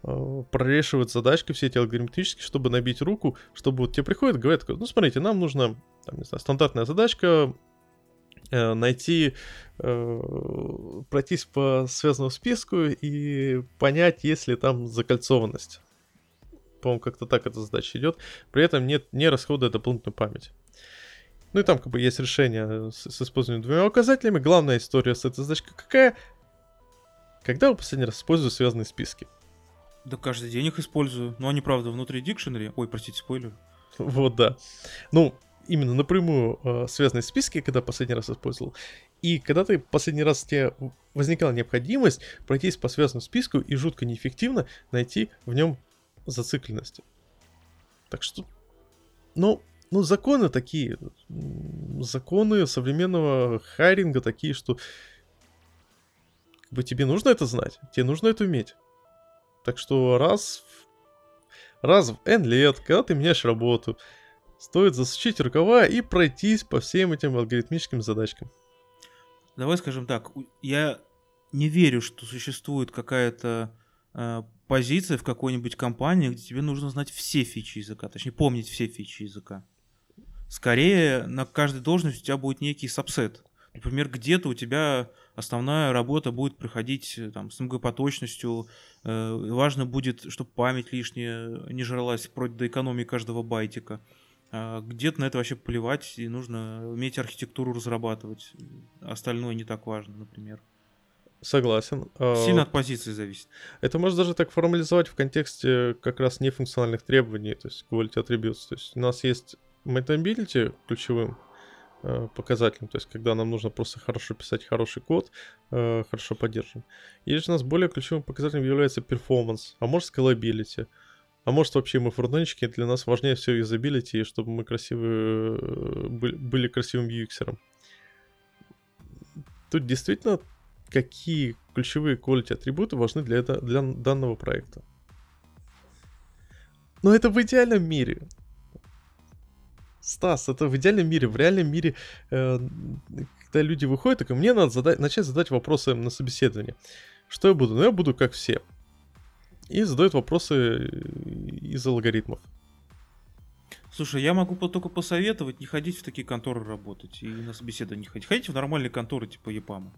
прорешивают задачки все эти алгоритмические, чтобы набить руку, чтобы вот тебе приходят, говорят, ну смотрите, нам нужна, там, не знаю, стандартная задачка, найти, пройтись по связанному списку и понять, есть ли там закольцованность. По-моему, как-то так эта задача идет. При этом нет, не расходуя дополнительную память. Ну и там как бы есть решение с, с использованием двумя указателями. Главная история с этой задачкой какая? Когда вы последний раз используете связанные списки? Да каждый день их использую. Но они, правда, внутри дикшенери. Ой, простите, спойлер. Вот, да. Ну, именно напрямую э, связанные списки, когда последний раз использовал. И когда ты последний раз, тебе возникала необходимость пройтись по связанному списку и жутко неэффективно найти в нем зацикленности. Так что, ну, ну, законы такие, законы современного хайринга такие, что как бы тебе нужно это знать, тебе нужно это уметь. Так что раз, раз в N лет, когда ты меняешь работу, стоит засучить рукава и пройтись по всем этим алгоритмическим задачкам. Давай скажем так, я не верю, что существует какая-то э, позиция в какой-нибудь компании, где тебе нужно знать все фичи языка, точнее помнить все фичи языка. Скорее, на каждой должности у тебя будет некий сабсет. Например, где-то у тебя основная работа будет проходить там, с многопоточностью, э, важно будет, чтобы память лишняя не жралась вплоть до экономии каждого байтика. Где-то на это вообще плевать, и нужно уметь архитектуру разрабатывать. Остальное не так важно, например. Согласен. Сильно от позиции зависит. Это можно даже так формализовать в контексте как раз нефункциональных требований, то есть quality attributes. То есть у нас есть maintainability ключевым показателем, то есть когда нам нужно просто хорошо писать хороший код, э, хорошо поддерживаем. Или же у нас более ключевым показателем является перформанс, а может scalability, а может вообще мы фронтенщики, для нас важнее все юзабилити, и чтобы мы красивые, э, были, были красивым ю экс-ером. Тут действительно какие ключевые quality атрибуты важны для, это, для данного проекта. Но это в идеальном мире. Стас, это в идеальном мире, в реальном мире, э, когда люди выходят, так и мне надо задать, начать задать вопросы на собеседовании. Что я буду? Ну, я буду как все. И задают вопросы из алгоритмов. Слушай, я могу только посоветовать не ходить в такие конторы работать и на собеседование не ходить. Ходите в нормальные конторы типа ЯПАМа.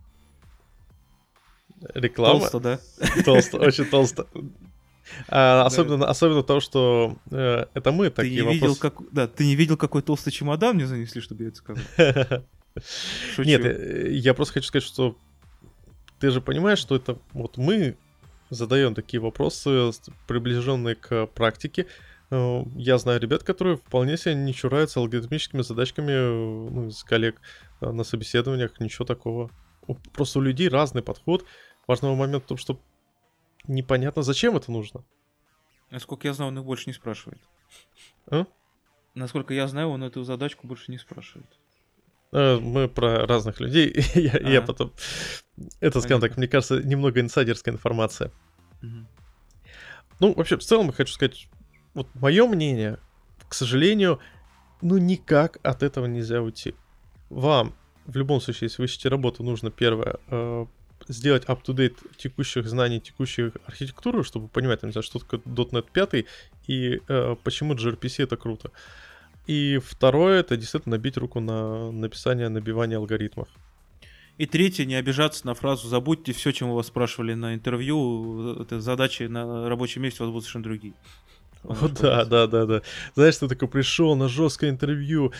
Реклама? Толсто, да? Толсто, очень толсто. А, особенно, да. Особенно то, что э, это мы такие ты не вопросы... Видел, как... Да, ты не видел, какой толстый чемодан мне занесли, чтобы я это сказал? Нет, я просто хочу сказать, что ты же понимаешь, что это вот мы задаем такие вопросы, приближенные к практике. Я знаю ребят, которые вполне себе не чураются алгоритмическими задачками, ну, из коллег на собеседованиях, ничего такого. Просто у людей разный подход. Важный момент в том, что непонятно, зачем это нужно. Насколько я знаю, он их больше не спрашивает. А? Насколько я знаю, он эту задачку больше не спрашивает. Мы про разных людей. я, а-га. я потом... Это, скажем так, мне кажется, немного инсайдерская информация. Угу. Ну, вообще, в целом, я хочу сказать, вот мое мнение, к сожалению, ну никак от этого нельзя уйти. Вам, в любом случае, если вы ищете работу, нужно первое... сделать up-to-date текущих знаний, текущей архитектуры, чтобы понимать, там, что такое дот нет пять и э, почему джи ар пи си это круто. И второе, это действительно набить руку на написание, набивание алгоритмов. И третье, не обижаться на фразу «забудьте все, чем у вас спрашивали на интервью, это задачи на рабочем месте у вас будут совершенно другие». О, да, да, да, да. Знаешь, ты такой пришел на жесткое интервью,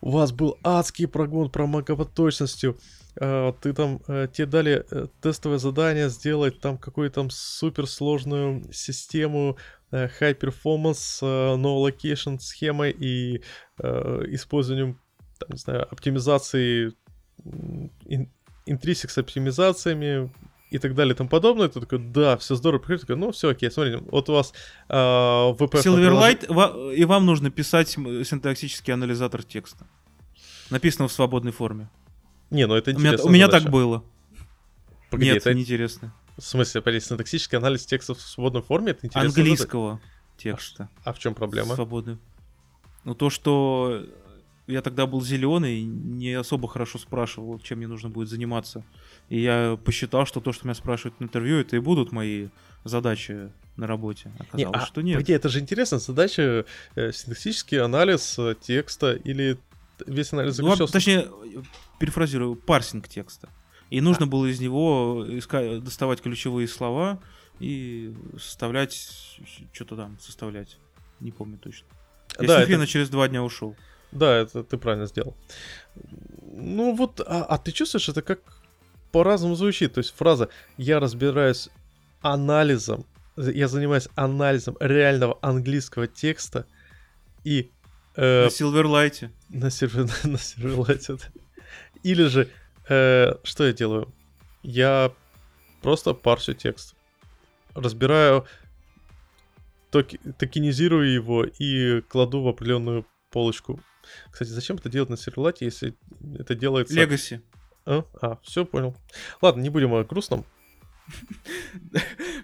у вас был адский прогон про многопоточностью, Uh, ты там, uh, тебе дали uh, тестовое задание сделать там какую-то там суперсложную систему uh, high performance, uh, no location схемой и uh, использованием, там, не знаю, оптимизации, in- интринсик с оптимизациями и так далее и тому подобное. Ты такой, да, все здорово, приходит, такой, ну все окей, смотрите, вот у вас uh, ви пи эф... Silverlight, приложение... и вам нужно писать синтаксический анализатор текста, написанного в свободной форме. Не, ну это интересно. У меня, у меня так было. Погоди, нет, это неинтересно. В смысле, подожди, синтаксический анализ текста в свободной форме, это интересно. Английского задача. Текста. А, а в чем проблема? Свободный. Ну то, что я тогда был зеленый, не особо хорошо спрашивал, чем мне нужно будет заниматься. И я посчитал, что то, что меня спрашивают на интервью, это и будут мои задачи на работе. Оказалось, не, а, что нет. Погоди, это же интересно, задача э, синтаксический анализ э, текста или... Весь анализ заключался... Ну, точнее, перефразирую, парсинг текста. И нужно а. было из него иска... доставать ключевые слова и составлять... Что-то там составлять. Не помню точно. Я да, это... через два дня ушел. Да, это ты правильно сделал. Ну вот, а, а ты чувствуешь, это как по-разному звучит. То есть фраза «я разбираюсь анализом», «я занимаюсь анализом реального английского текста» и... Э, на Silverlight. На, сервер, на Silverlight. Или же, э, что я делаю? Я просто парсю текст. Разбираю, токи, токенизирую его и кладу в определенную полочку. Кстати, зачем это делать на Silverlight, если это делается... Legacy. А, а все, понял. Ладно, не будем о грустном.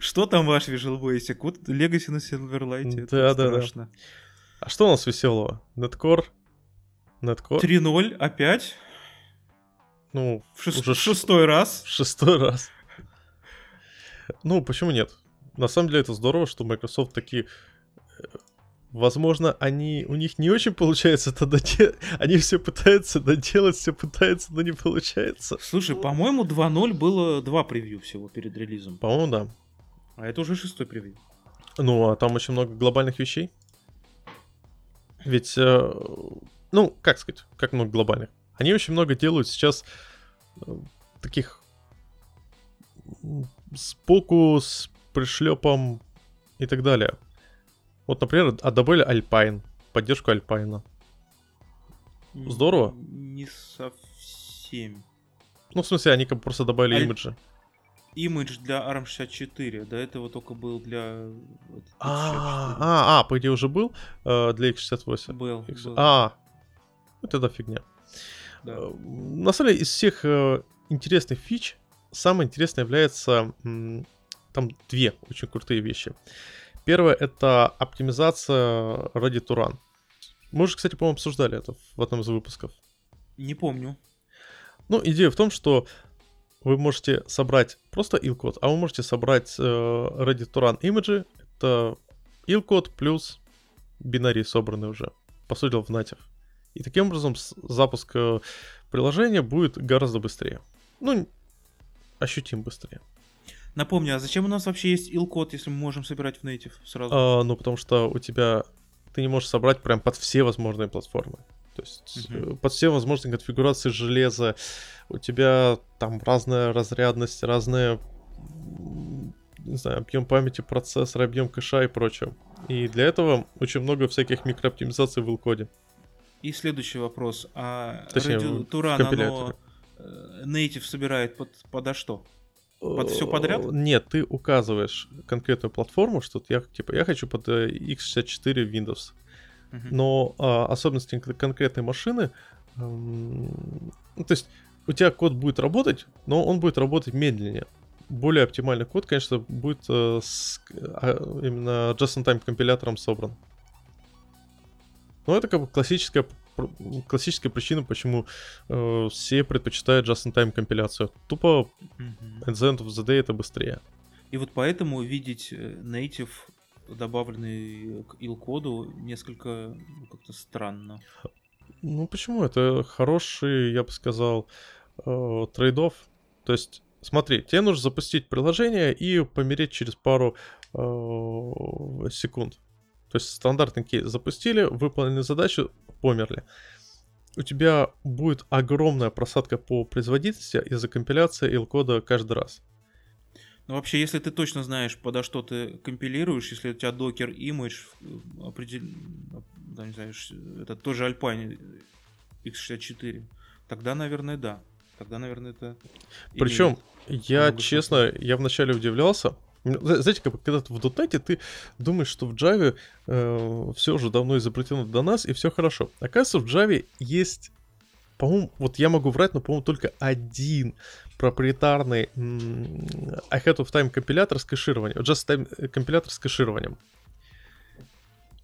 Что там ваш Visual Basic? Вот Legacy на Silverlight. Да, да, страшно. А что у нас веселого? NetCore? NetCore? три ноль опять. Ну, в шест... уже шестой раз. В шестой раз. Ну, почему нет? На самом деле это здорово, что Microsoft такие... Возможно, они... у них не очень получается это доделать. Они все пытаются доделать, все пытаются, но не получается. Слушай, по-моему, два ноль было два превью всего перед релизом. По-моему, да. А это уже шестой превью. Ну, а там очень много глобальных вещей. Ведь, ну, как сказать, как много глобальных. Они очень много делают сейчас таких споку с пришлепом и так далее. Вот, например, добавили Alpine, поддержку Alpine. Здорово. Не совсем. Ну, в смысле, они как просто добавили Аль... имиджи. Имидж для арм шестьдесят четыре. До этого только был для... А, а, а, по идее уже был э, для икс шестьдесят восемь. Был. X... был. А, вот это фигня. Да. Э, на самом деле, из всех э, интересных фич, самое интересное является... М- там две очень крутые вещи. Первое — это оптимизация ради туран. Мы уже, кстати, по-моему, обсуждали это в одном из выпусков. Не помню. Ну, идея в том, что вы можете собрать просто ил-код, а вы можете собрать э, Ready to Run имиджи. Это ил-код плюс бинарии собраны уже, по сути дела, в натив. И таким образом запуск э, приложения будет гораздо быстрее. Ну, ощутим быстрее. Напомню, а зачем у нас вообще есть ил-код, если мы можем собирать в native сразу? А, ну, потому что у тебя... Ты не можешь собрать прям под все возможные платформы. То есть uh-huh. под все возможные конфигурации железа. У тебя там разная разрядность, разная, не знаю, объем памяти процессора, объем кэша и прочее. И для этого очень много всяких микрооптимизаций в ил-коде. И следующий вопрос. А Радиотуран, оно native собирает под, подо что? Под все подряд? Нет, ты указываешь конкретную платформу, что я, типа, я хочу под икс шестьдесят четыре Windows. Uh-huh. Но а, особенности конкретной машины... Эм, ну, то есть у тебя код будет работать, но он будет работать медленнее. Более оптимальный код, конечно, будет э, с, а, именно just-in-time компилятором собран. Но это как бы классическая, классическая причина, почему э, все предпочитают just-in-time компиляцию. Тупо uh-huh. at the end of the day это быстрее. И вот поэтому видеть native... добавленный к ил-коду, несколько ну, как-то странно. Ну почему? Это хороший, я бы сказал, э, трейд-офф. То есть, смотри, тебе нужно запустить приложение и помереть через пару э, секунд. То есть стандартный кейс. Запустили, выполнили задачу, померли. У тебя будет огромная просадка по производительности из-за компиляции ил-кода каждый раз. Ну, вообще, если ты точно знаешь, подо что ты компилируешь, если у тебя Docker Image, определ... да, не знаю, это тоже Alpine икс шестьдесят четыре, тогда, наверное, да. Тогда, наверное, это... Причем, я, честно, смысла. я вначале удивлялся. Знаете, как, когда ты в .нет, ты думаешь, что в Java э, все уже давно изобретено до нас, и все хорошо. Оказывается, в Java есть... По-моему, вот я могу врать, но, по-моему, только один проприетарный м- ahead of time компилятор с кэшированием, just-in-time компилятор с кэшированием.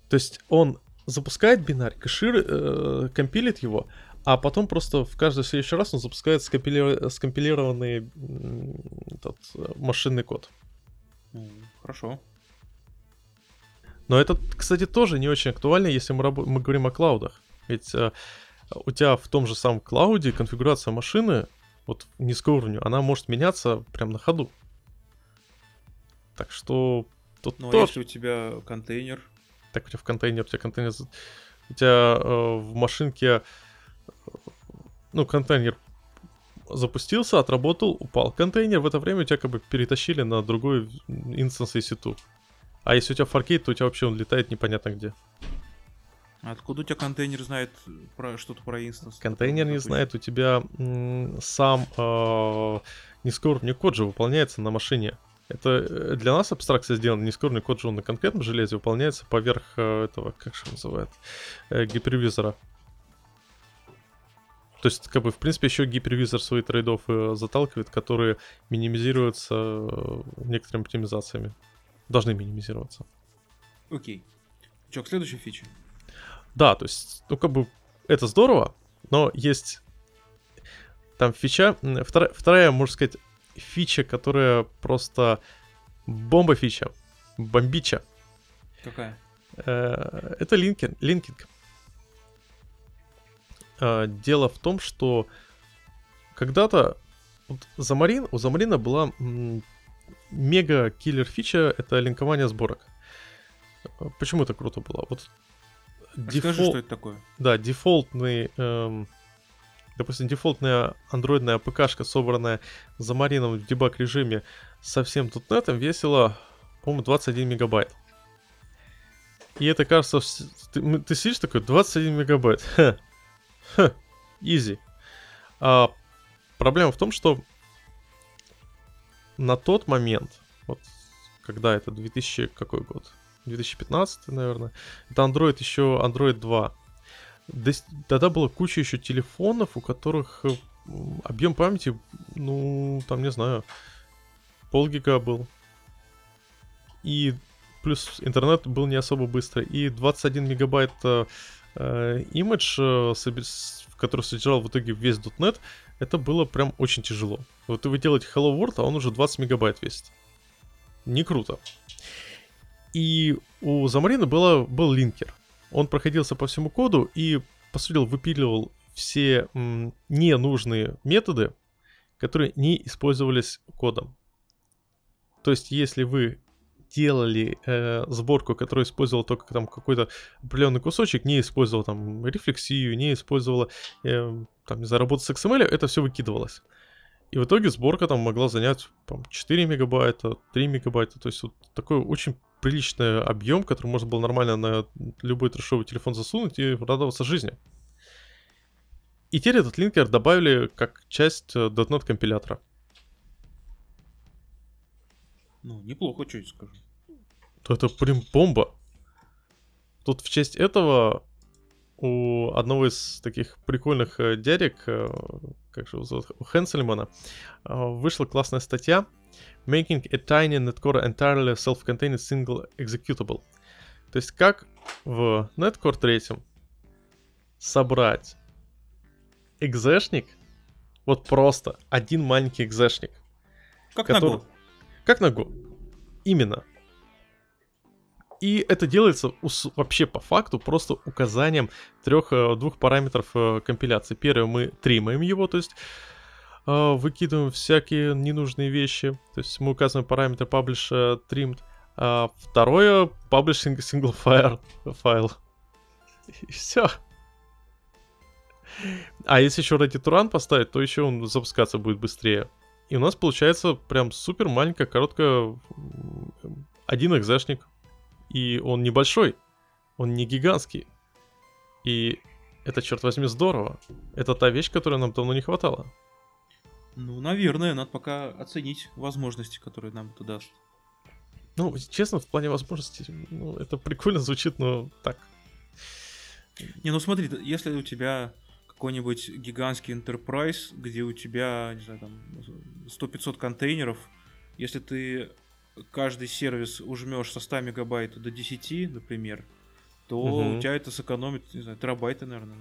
То есть он запускает бинарь, кэшир, э- компилит его, а потом просто в каждый следующий раз он запускает скомпили- скомпилированный м- этот, машинный код. Хорошо. Но это, кстати, тоже не очень актуально, если мы, раб- мы говорим о клаудах. Ведь... Э- У тебя в том же самом клауде конфигурация машины, вот низкого уровня, она может меняться прям на ходу. Так что... Тут ну, а если у тебя контейнер? Так, у тебя в контейнере, у тебя контейнер... У тебя э, в машинке... Ну, контейнер запустился, отработал, упал. Контейнер в это время у тебя как бы перетащили на другой инстанс и си два. А если у тебя форкейт, то у тебя вообще он летает непонятно где. Откуда у тебя контейнер знает про, что-то про инстанс? Контейнер не знает, у тебя м- сам э- низкоуровневый код же выполняется на машине. Это для нас абстракция сделана. Низкоуровневый код же он на конкретном железе выполняется поверх э- этого, как же называют, э- гипервизора. То есть, как бы, в принципе, еще гипервизор свои трейд-оффы заталкивает, которые минимизируются э- некоторыми оптимизациями. Должны минимизироваться. Окей. Че, к следующей фиче? Да, то есть, ну как бы это здорово, но есть там фича, вторая, вторая, можно сказать, фича, которая просто бомба фича, бомбича. Какая? Это линкинг. линкинг. Дело в том, что когда-то вот Xamarin, у Xamarin была мега киллер фича, это линкование сборок. Почему это круто было? Вот Дефол... Расскажи, что это такое. Да, дефолтный, эм, допустим, дефолтная андроидная АПКшка, собранная Xamarin в дебаг-режиме со всем .нет, весила, по-моему, двадцать один мегабайт. И это кажется, ты, ты сидишь такой, двадцать один мегабайт, ха. Ха, easy. А, проблема в том, что на тот момент, вот когда это двухтысячный какой год? две тысячи пятнадцатый, наверное. Это Android еще, Android два. Тогда была куча еще телефонов, у которых объем памяти, ну, там, не знаю, полгига был. И плюс интернет был не особо быстрый. И двадцать один мегабайт э, имидж, который содержал в итоге весь .дот нет, это было прям очень тяжело. Вот вы делаете Hello World, а он уже двадцать мегабайт весит. Не круто. И у Xamarin было, был линкер. Он проходился по всему коду и, по сути, выпиливал все м, ненужные методы, которые не использовались кодом. То есть, если вы делали э, сборку, которая использовала только там какой-то определенный кусочек, не использовала там рефлексию, не использовала э, там, не знаю, работу с икс эм эль, это все выкидывалось. И в итоге сборка там могла занять там, четыре мегабайта, три мегабайта. То есть вот такой очень приличный объем, который можно было нормально на любой трешовый телефон засунуть и радоваться жизни. И теперь этот линкер добавили как часть .дот нет компилятора. Ну, неплохо, что я скажу. Это прям бомба. Тут в честь этого у одного из таких прикольных дядек, как же его зовут, у Хенсельмана, вышла классная статья Making a tiny NetCore entirely self-contained single executable. То есть как в NetCore третьем собрать экзешник, вот просто один маленький экзешник. Как который... на Go. Как на Go. Именно. И это делается ус- вообще по факту просто указанием трех, двух параметров э, компиляции. Первое, мы тримаем его, то есть э, выкидываем всякие ненужные вещи. То есть мы указываем параметр publish э, trimmed. А второе, publish single file. файл. И все. А если еще ready to run поставить, то еще он запускаться будет быстрее. И у нас получается прям супер маленькая, короткая, один экзешник. И он небольшой, он не гигантский. И это, черт возьми, здорово. Это та вещь, которой нам давно не хватало. Ну, наверное, надо пока оценить возможности, которые нам это даст. Ну, честно, в плане возможностей, ну, это прикольно звучит, но так. Не, ну смотри, если у тебя какой-нибудь гигантский enterprise, где у тебя, не знаю, там, сто-пятьсот контейнеров, если ты каждый сервис ужмешь со ста мегабайт до десяти, например, то угу. у тебя это сэкономит, не знаю, терабайты, наверное,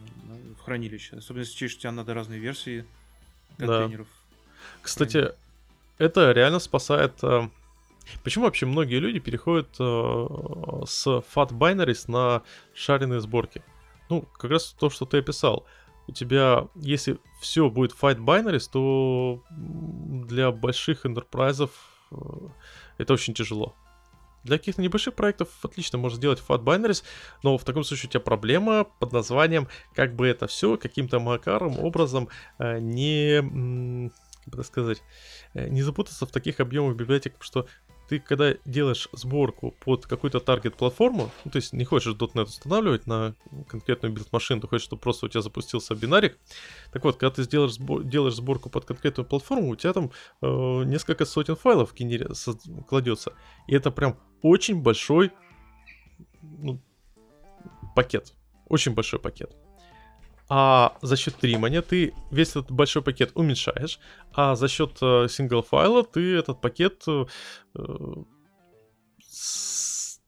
в хранилище. Особенно если честь, что тебе надо разные версии контейнеров. Да. Кстати, это реально спасает... Почему вообще многие люди переходят с fat binaries на шаренные сборки? Ну, как раз то, что ты описал. У тебя, если все будет fat binaries, то для больших энтерпрайзов это очень тяжело. Для каких-то небольших проектов отлично можно сделать fat binaries, но в таком случае у тебя проблема под названием, как бы это все каким-то макаром, образом не, как бы сказать, не запутаться в таких объемах библиотек, что ты, когда делаешь сборку под какую-то таргет-платформу, ну, то есть не хочешь .дот нет устанавливать на конкретную билд-машину, ты хочешь, чтобы просто у тебя запустился бинарик. Так вот, когда ты сделаешь сбор, делаешь сборку под конкретную платформу, у тебя там э, несколько сотен файлов в кинере кладется. И это прям очень большой, ну, пакет. Очень большой пакет. А за счет тримания ты весь этот большой пакет уменьшаешь, а за счет э, сингл файла ты этот пакет э, с-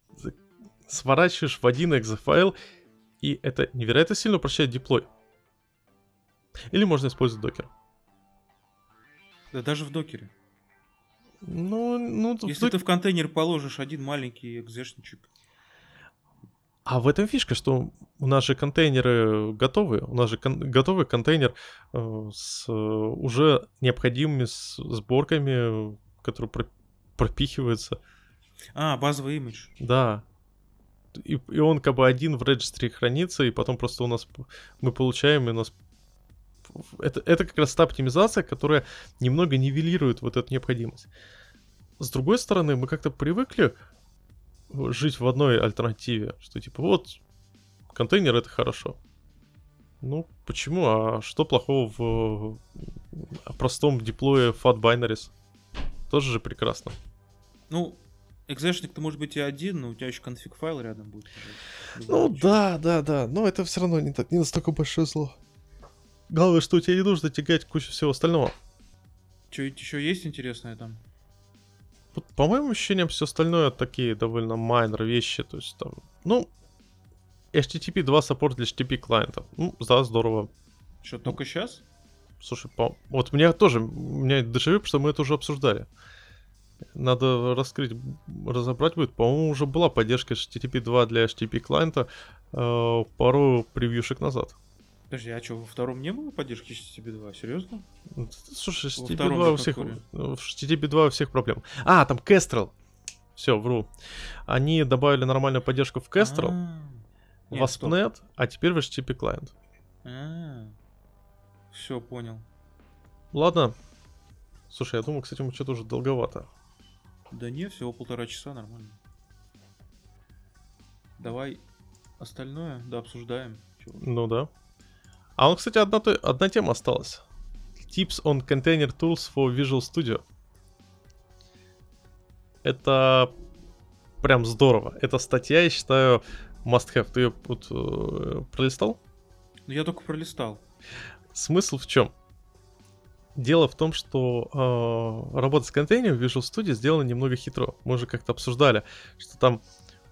сворачиваешь в один экзофайл, и это невероятно сильно упрощает деплой. Или можно использовать докер. Да даже в докере. Ну, ну, если док... ты в контейнер положишь один маленький экзешничек. А в этом фишка, что у нас же контейнеры готовы, у нас же кон- готовый контейнер э, с э, уже необходимыми с- сборками, которые про- пропихиваются. А, базовый имидж. Да. И, и он как бы один в регистре хранится, и потом просто у нас мы получаем, и у нас... Это, это как раз та оптимизация, которая немного нивелирует вот эту необходимость. С другой стороны, мы как-то привыкли жить в одной альтернативе, что типа вот контейнер — это хорошо. Ну, почему? А что плохого в простом деплое Fat Binaries? Тоже же прекрасно. Ну, экзешник-то может быть и один, но у тебя еще конфиг-файл рядом будет. Ну, да, да, да. Но это все равно не, так, не настолько большое зло. Главное, что у тебя не нужно тягать кучу всего остального. Что еще есть интересное там? По моим ощущениям, все остальное такие довольно майнер вещи. То есть там, ну, эйч ти ти пи два саппорт для эйч ти ти пи клиента. Ну, да, здорово. Что, только ну, сейчас? Слушай, по... вот меня тоже, меня дежавю, потому что мы это уже обсуждали. Надо раскрыть, разобрать будет. По-моему, уже была поддержка эйч ти ти пи два для эйч ти ти пи клиента э, пару превьюшек назад. Подожди, а что, во втором не было поддержки эйч ти ти пи два? Серьезно? Слушай, эйч ти ти пи два у всех, эйч ти ти пи два у всех проблем. А, там Kestrel. Все, вру. Они добавили нормальную поддержку в Kestrel, в Aspnet, а теперь в эйч ти ти пи Client. А-а-а. Все, понял. Ладно. Слушай, я думаю, кстати, мы что-то уже долговато. Да не, всего полтора часа, нормально. Давай остальное дообсуждаем. Ну да. А он, кстати, одна, одна тема осталась. Tips on Container Tools for Visual Studio. Это прям здорово. Эта статья, я считаю, must have. Ты ее вот, э, пролистал? Ну, я только пролистал. Смысл в чем? Дело в том, что э, работа с контейнером в Visual Studio сделана немного хитро. Мы уже как-то обсуждали, что там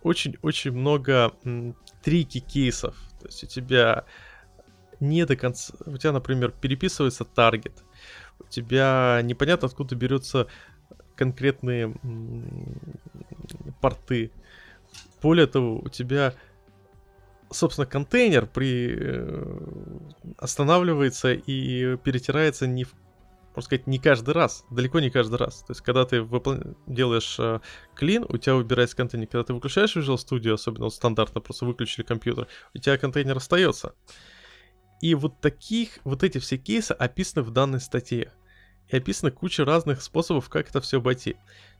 очень-очень много м, трики кейсов. То есть у тебя... не до конца. У тебя, например, переписывается таргет. У тебя непонятно, откуда берутся конкретные порты. Более того, у тебя, собственно, контейнер при... останавливается и перетирается не, можно сказать, не каждый раз. Далеко не каждый раз. То есть, когда ты выпол... делаешь клин, у тебя выбирается контейнер. Когда ты выключаешь Visual Studio, особенно вот стандартно, просто выключили компьютер, у тебя контейнер остается. И вот таких, вот эти все кейсы описаны в данной статье. И описаны куча разных способов, как это все обойти.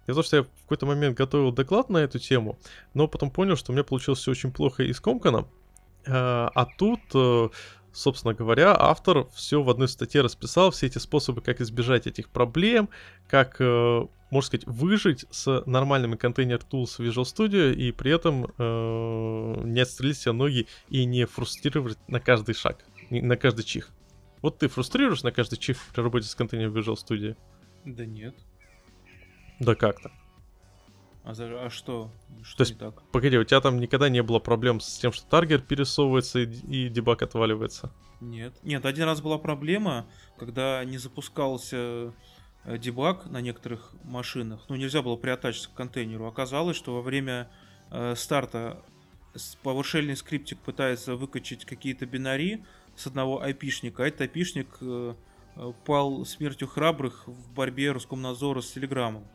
Дело в том, что я в какой-то момент готовил доклад на эту тему, но потом понял, что у меня получилось все очень плохо и скомкано. А тут, собственно говоря, автор все в одной статье расписал, все эти способы, как избежать этих проблем, как, можно сказать, выжить с нормальными контейнер tools в Visual Studio и при этом не отстрелить себе ноги и не фрустрировать на каждый шаг. На каждый чих. Вот ты фрустрируешь на каждый чих при работе с контейнером в Visual Studio? Да нет. Да как так? А, за... а что? Что то не так? Погоди, у тебя там никогда не было проблем с тем, что таргет пересовывается и, и дебаг отваливается? Нет. Нет, один раз была проблема, когда не запускался дебаг на некоторых машинах. Ну, нельзя было приаттачиться к контейнеру. Оказалось, что во время э, старта PowerShell скриптик пытается выкачать какие-то бинари с одного айпишника, а этот айпишник э, пал смертью храбрых в борьбе Роскомнадзора с Телеграмом.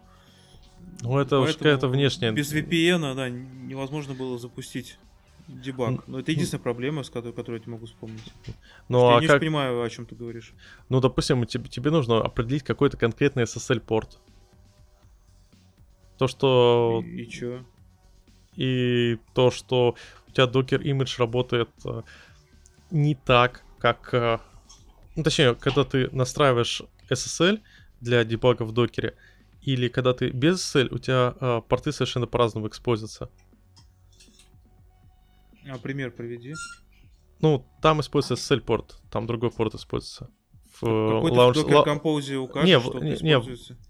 Ну это уж какая-то внешняя... Без ви пи эн, да, невозможно было запустить дебаг. Но это единственная проблема, с которой, которую я тебе могу вспомнить. Ну, а я не как... понимаю, о чем ты говоришь. Ну, допустим, тебе, тебе нужно определить какой-то конкретный эс эс эль-порт. То, что... И, и чё? И то, что у тебя Docker Image работает... не так, как... Ну, точнее, когда ты настраиваешь эс эс эль для дебага в докере, или когда ты без эс эс эль, у тебя э, порты совершенно по-разному используются. А пример приведи. Ну, там используется эс эс эль-порт, там другой порт используется. В какой-то лаунж... в Docker Compose укажешь, не, что не, используется? Не.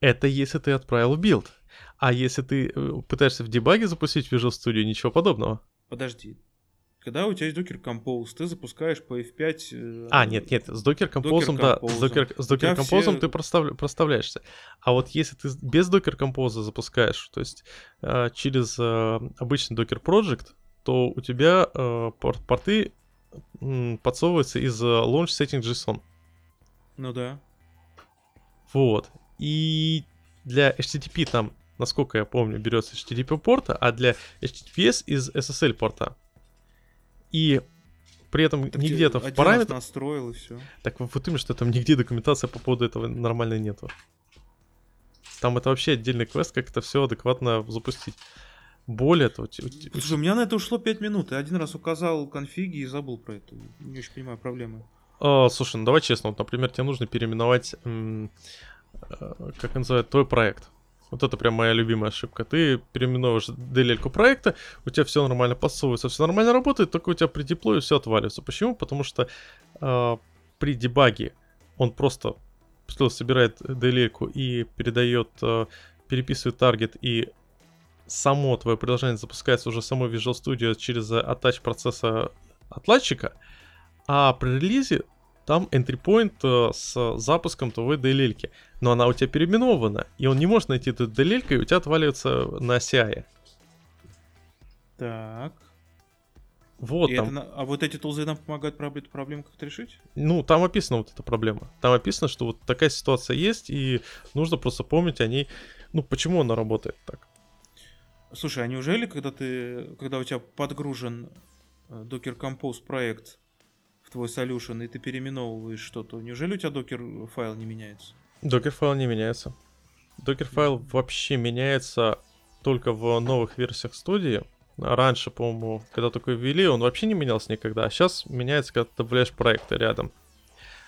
Это если ты отправил билд. А если ты пытаешься в дебаге запустить Visual Studio, ничего подобного. Подожди. Когда у тебя есть Docker Compose, ты запускаешь по эф пять... А, нет, нет, с Docker Compose, да, с Docker, с Docker Compose все... ты проставля, проставляешься. А вот если ты без Docker Compose запускаешь, то есть э, через э, обычный Docker Project, то у тебя э, порт, порты э, подсовываются из э, launch setting JSON. Ну да. Вот. И для эйч ти ти пи там, насколько я помню, берется эйч ти ти пи порта, а для эйч ти ти пи эс из эс эс эль порта. И при этом так нигде там в параметрах настроил и все. Так вот именно, что там нигде документация по поводу этого нормально нету. Там это вообще отдельный квест, как это все адекватно запустить. Более того... Слушай, у меня на это ушло пять минут. Я один раз указал конфиги и забыл про это. Не очень понимаю проблемы. А, слушай, ну давай честно. Вот, например, тебе нужно переименовать... М- как называют твой проект. Вот это прям моя любимая ошибка. Ты переименовываешь ди эл эл-ку проекта, у тебя все нормально пассовывается, все нормально работает, только у тебя при деплое все отваливается. Почему? Потому что э, при дебаге он просто собирает ди эл эл-ку и передает, э, переписывает таргет, и само твое приложение запускается уже самой Visual Studio через attach процесса отладчика, а при релизе там entry point с запуском твоей ди эл эл-ки. Но она у тебя переименована, и он не может найти эту ди эл эл-ку, и у тебя отваливается на си ай. Так. Вот и там. Это, а вот эти тулзы нам помогают эту проблему как-то решить? Ну, там описана вот эта проблема. Там описано, что вот такая ситуация есть, и нужно просто помнить о ней. Ну, почему она работает так? Слушай, а неужели, когда ты, когда у тебя подгружен Docker Compose проект, твой solution, и ты переименовываешь что-то, неужели у тебя докер файл не меняется? Докер файл не меняется. Докер файл вообще меняется только в новых версиях студии. Раньше, по-моему, когда такой ввели, он вообще не менялся никогда, а сейчас меняется, когда ты добавляешь проекты рядом.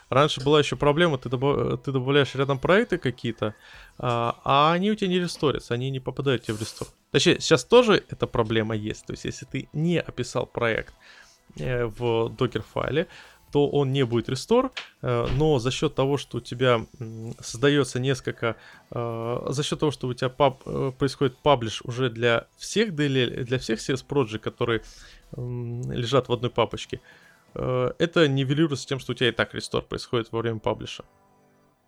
Раньше была еще проблема, ты, добав... ты добавляешь рядом проекты какие-то, а они у тебя не ресторятся, они не попадают тебе в рестор. Точнее, сейчас тоже эта проблема есть, то есть если ты не описал проект в докер файле, то он не будет рестор, но за счет того, что у тебя создается несколько, за счет того, что у тебя паб, происходит паблиш уже для всех ди эл эл, для всех си эс Project, которые лежат в одной папочке, это нивелируется тем, что у тебя и так рестор происходит во время паблиша.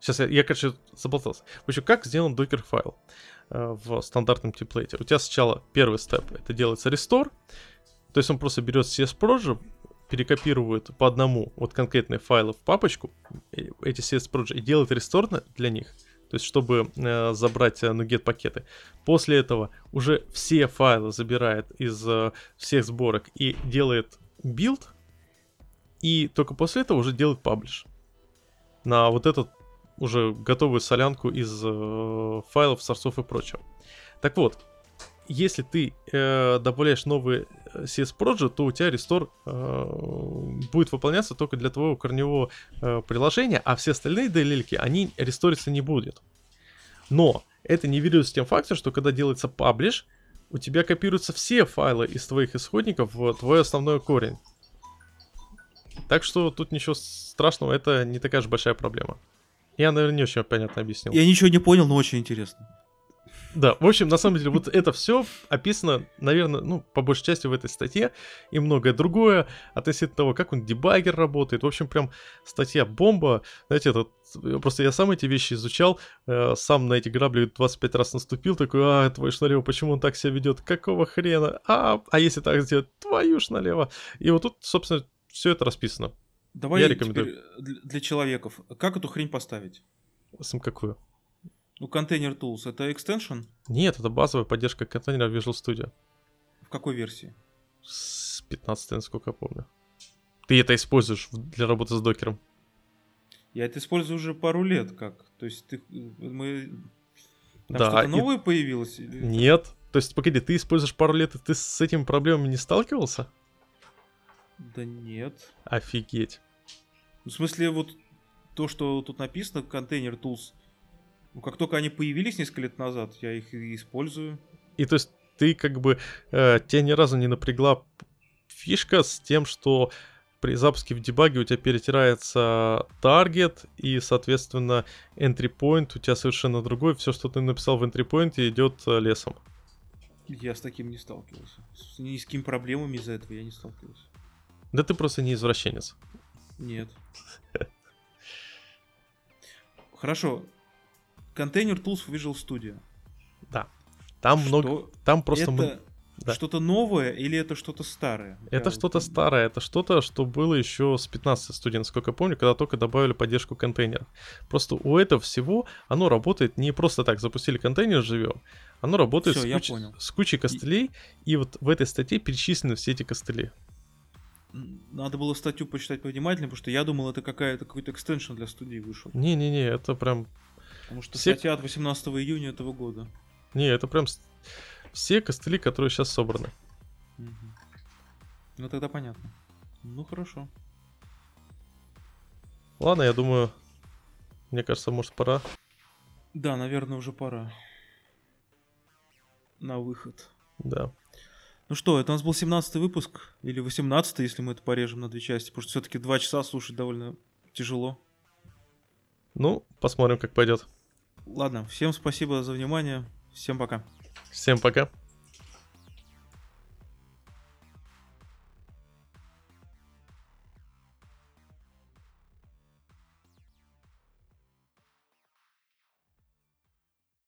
Сейчас я, я короче, заболтался. В общем, как сделан докер файл в стандартном темплейте? У тебя сначала первый степ, это делается рестор. То есть он просто берет си эс Project, перекопирует по одному вот конкретные файлы в папочку, эти си эс Project, и делает рестор для них, то есть чтобы э, забрать NuGet пакеты. После этого уже все файлы забирает из э, всех сборок и делает build, и только после этого уже делает publish на вот этот уже готовую солянку из э, файлов, сорсов и прочего. Так вот, если ты э, добавляешь новые си эс Project, то у тебя рестор э, будет выполняться только для твоего корневого э, приложения, а все остальные ди эл эл-ки, они ресториться не будут. Но это не нивелируется тем фактом, что когда делается publish, у тебя копируются все файлы из твоих исходников в твой основной корень. Так что тут ничего страшного, это не такая же большая проблема. Я, наверное, не очень понятно объяснил. Я ничего не понял, но очень интересно. Да, в общем, на самом деле, вот это все описано, наверное, ну, по большей части в этой статье, и многое другое относительно того, как он дебаггер работает. В общем, прям статья бомба. Знаете, это просто я сам эти вещи изучал, э, сам на эти грабли двадцать пять раз наступил, такой, а, твою ж налево, почему он так себя ведет? Какого хрена? А, а если так сделать, твою ж налево. И вот тут, собственно, все это расписано. Давай я рекомендую. Для человеков, как эту хрень поставить? Сам какую? Ну, Container Tools, это extension? Нет, это базовая поддержка контейнера в Visual Studio. В какой версии? С пятнадцатой, насколько я помню. Ты это используешь для работы с докером? Я это использую уже пару лет как. То есть ты... Мы... Там да, что-то новое и... появилось? Нет. То есть, погоди, ты используешь пару лет, и ты с этими проблемами не сталкивался? Да нет. Офигеть. В смысле, вот то, что тут написано, Container Tools... Ну, как только они появились несколько лет назад, я их и использую. И то есть ты как бы, э, тебя ни разу не напрягла фишка с тем, что при запуске в дебаге у тебя перетирается таргет, и, соответственно, entry point у тебя совершенно другой. Все, что ты написал в entry point, идет лесом. Я с таким не сталкивался. С ни с какими проблемами из-за этого я не сталкивался. Да ты просто не извращенец. Нет. Хорошо. Контейнер Tools в Visual Studio. Да. Там что много... Там просто... Это мы... да. Что-то новое или это что-то старое? Это я что-то вот... старое. Это что-то, что было еще с пятнадцатой студии, насколько я помню, когда только добавили поддержку контейнеров. Просто у этого всего оно работает не просто так. Запустили контейнер, живем. Оно работает Всё, с, куч... с кучей костылей. И... и вот в этой статье перечислены все эти костыли. Надо было статью почитать повнимательнее, потому что я думал, это какая-то, какой-то экстеншн для студии вышел. Не-не-не, это прям... Потому что все... статья от восемнадцатого июня этого года. Не, это прям все костыли, которые сейчас собраны. Угу. Ну тогда понятно. Ну хорошо. Ладно, я думаю, мне кажется, может, пора. Да, наверное, уже пора. На выход. Да. Ну что, это у нас был семнадцатый выпуск, или восемнадцатый, если мы это порежем на две части, потому что все-таки два часа слушать довольно тяжело. Ну, посмотрим, как пойдет. Ладно, всем спасибо за внимание, всем пока. Всем пока.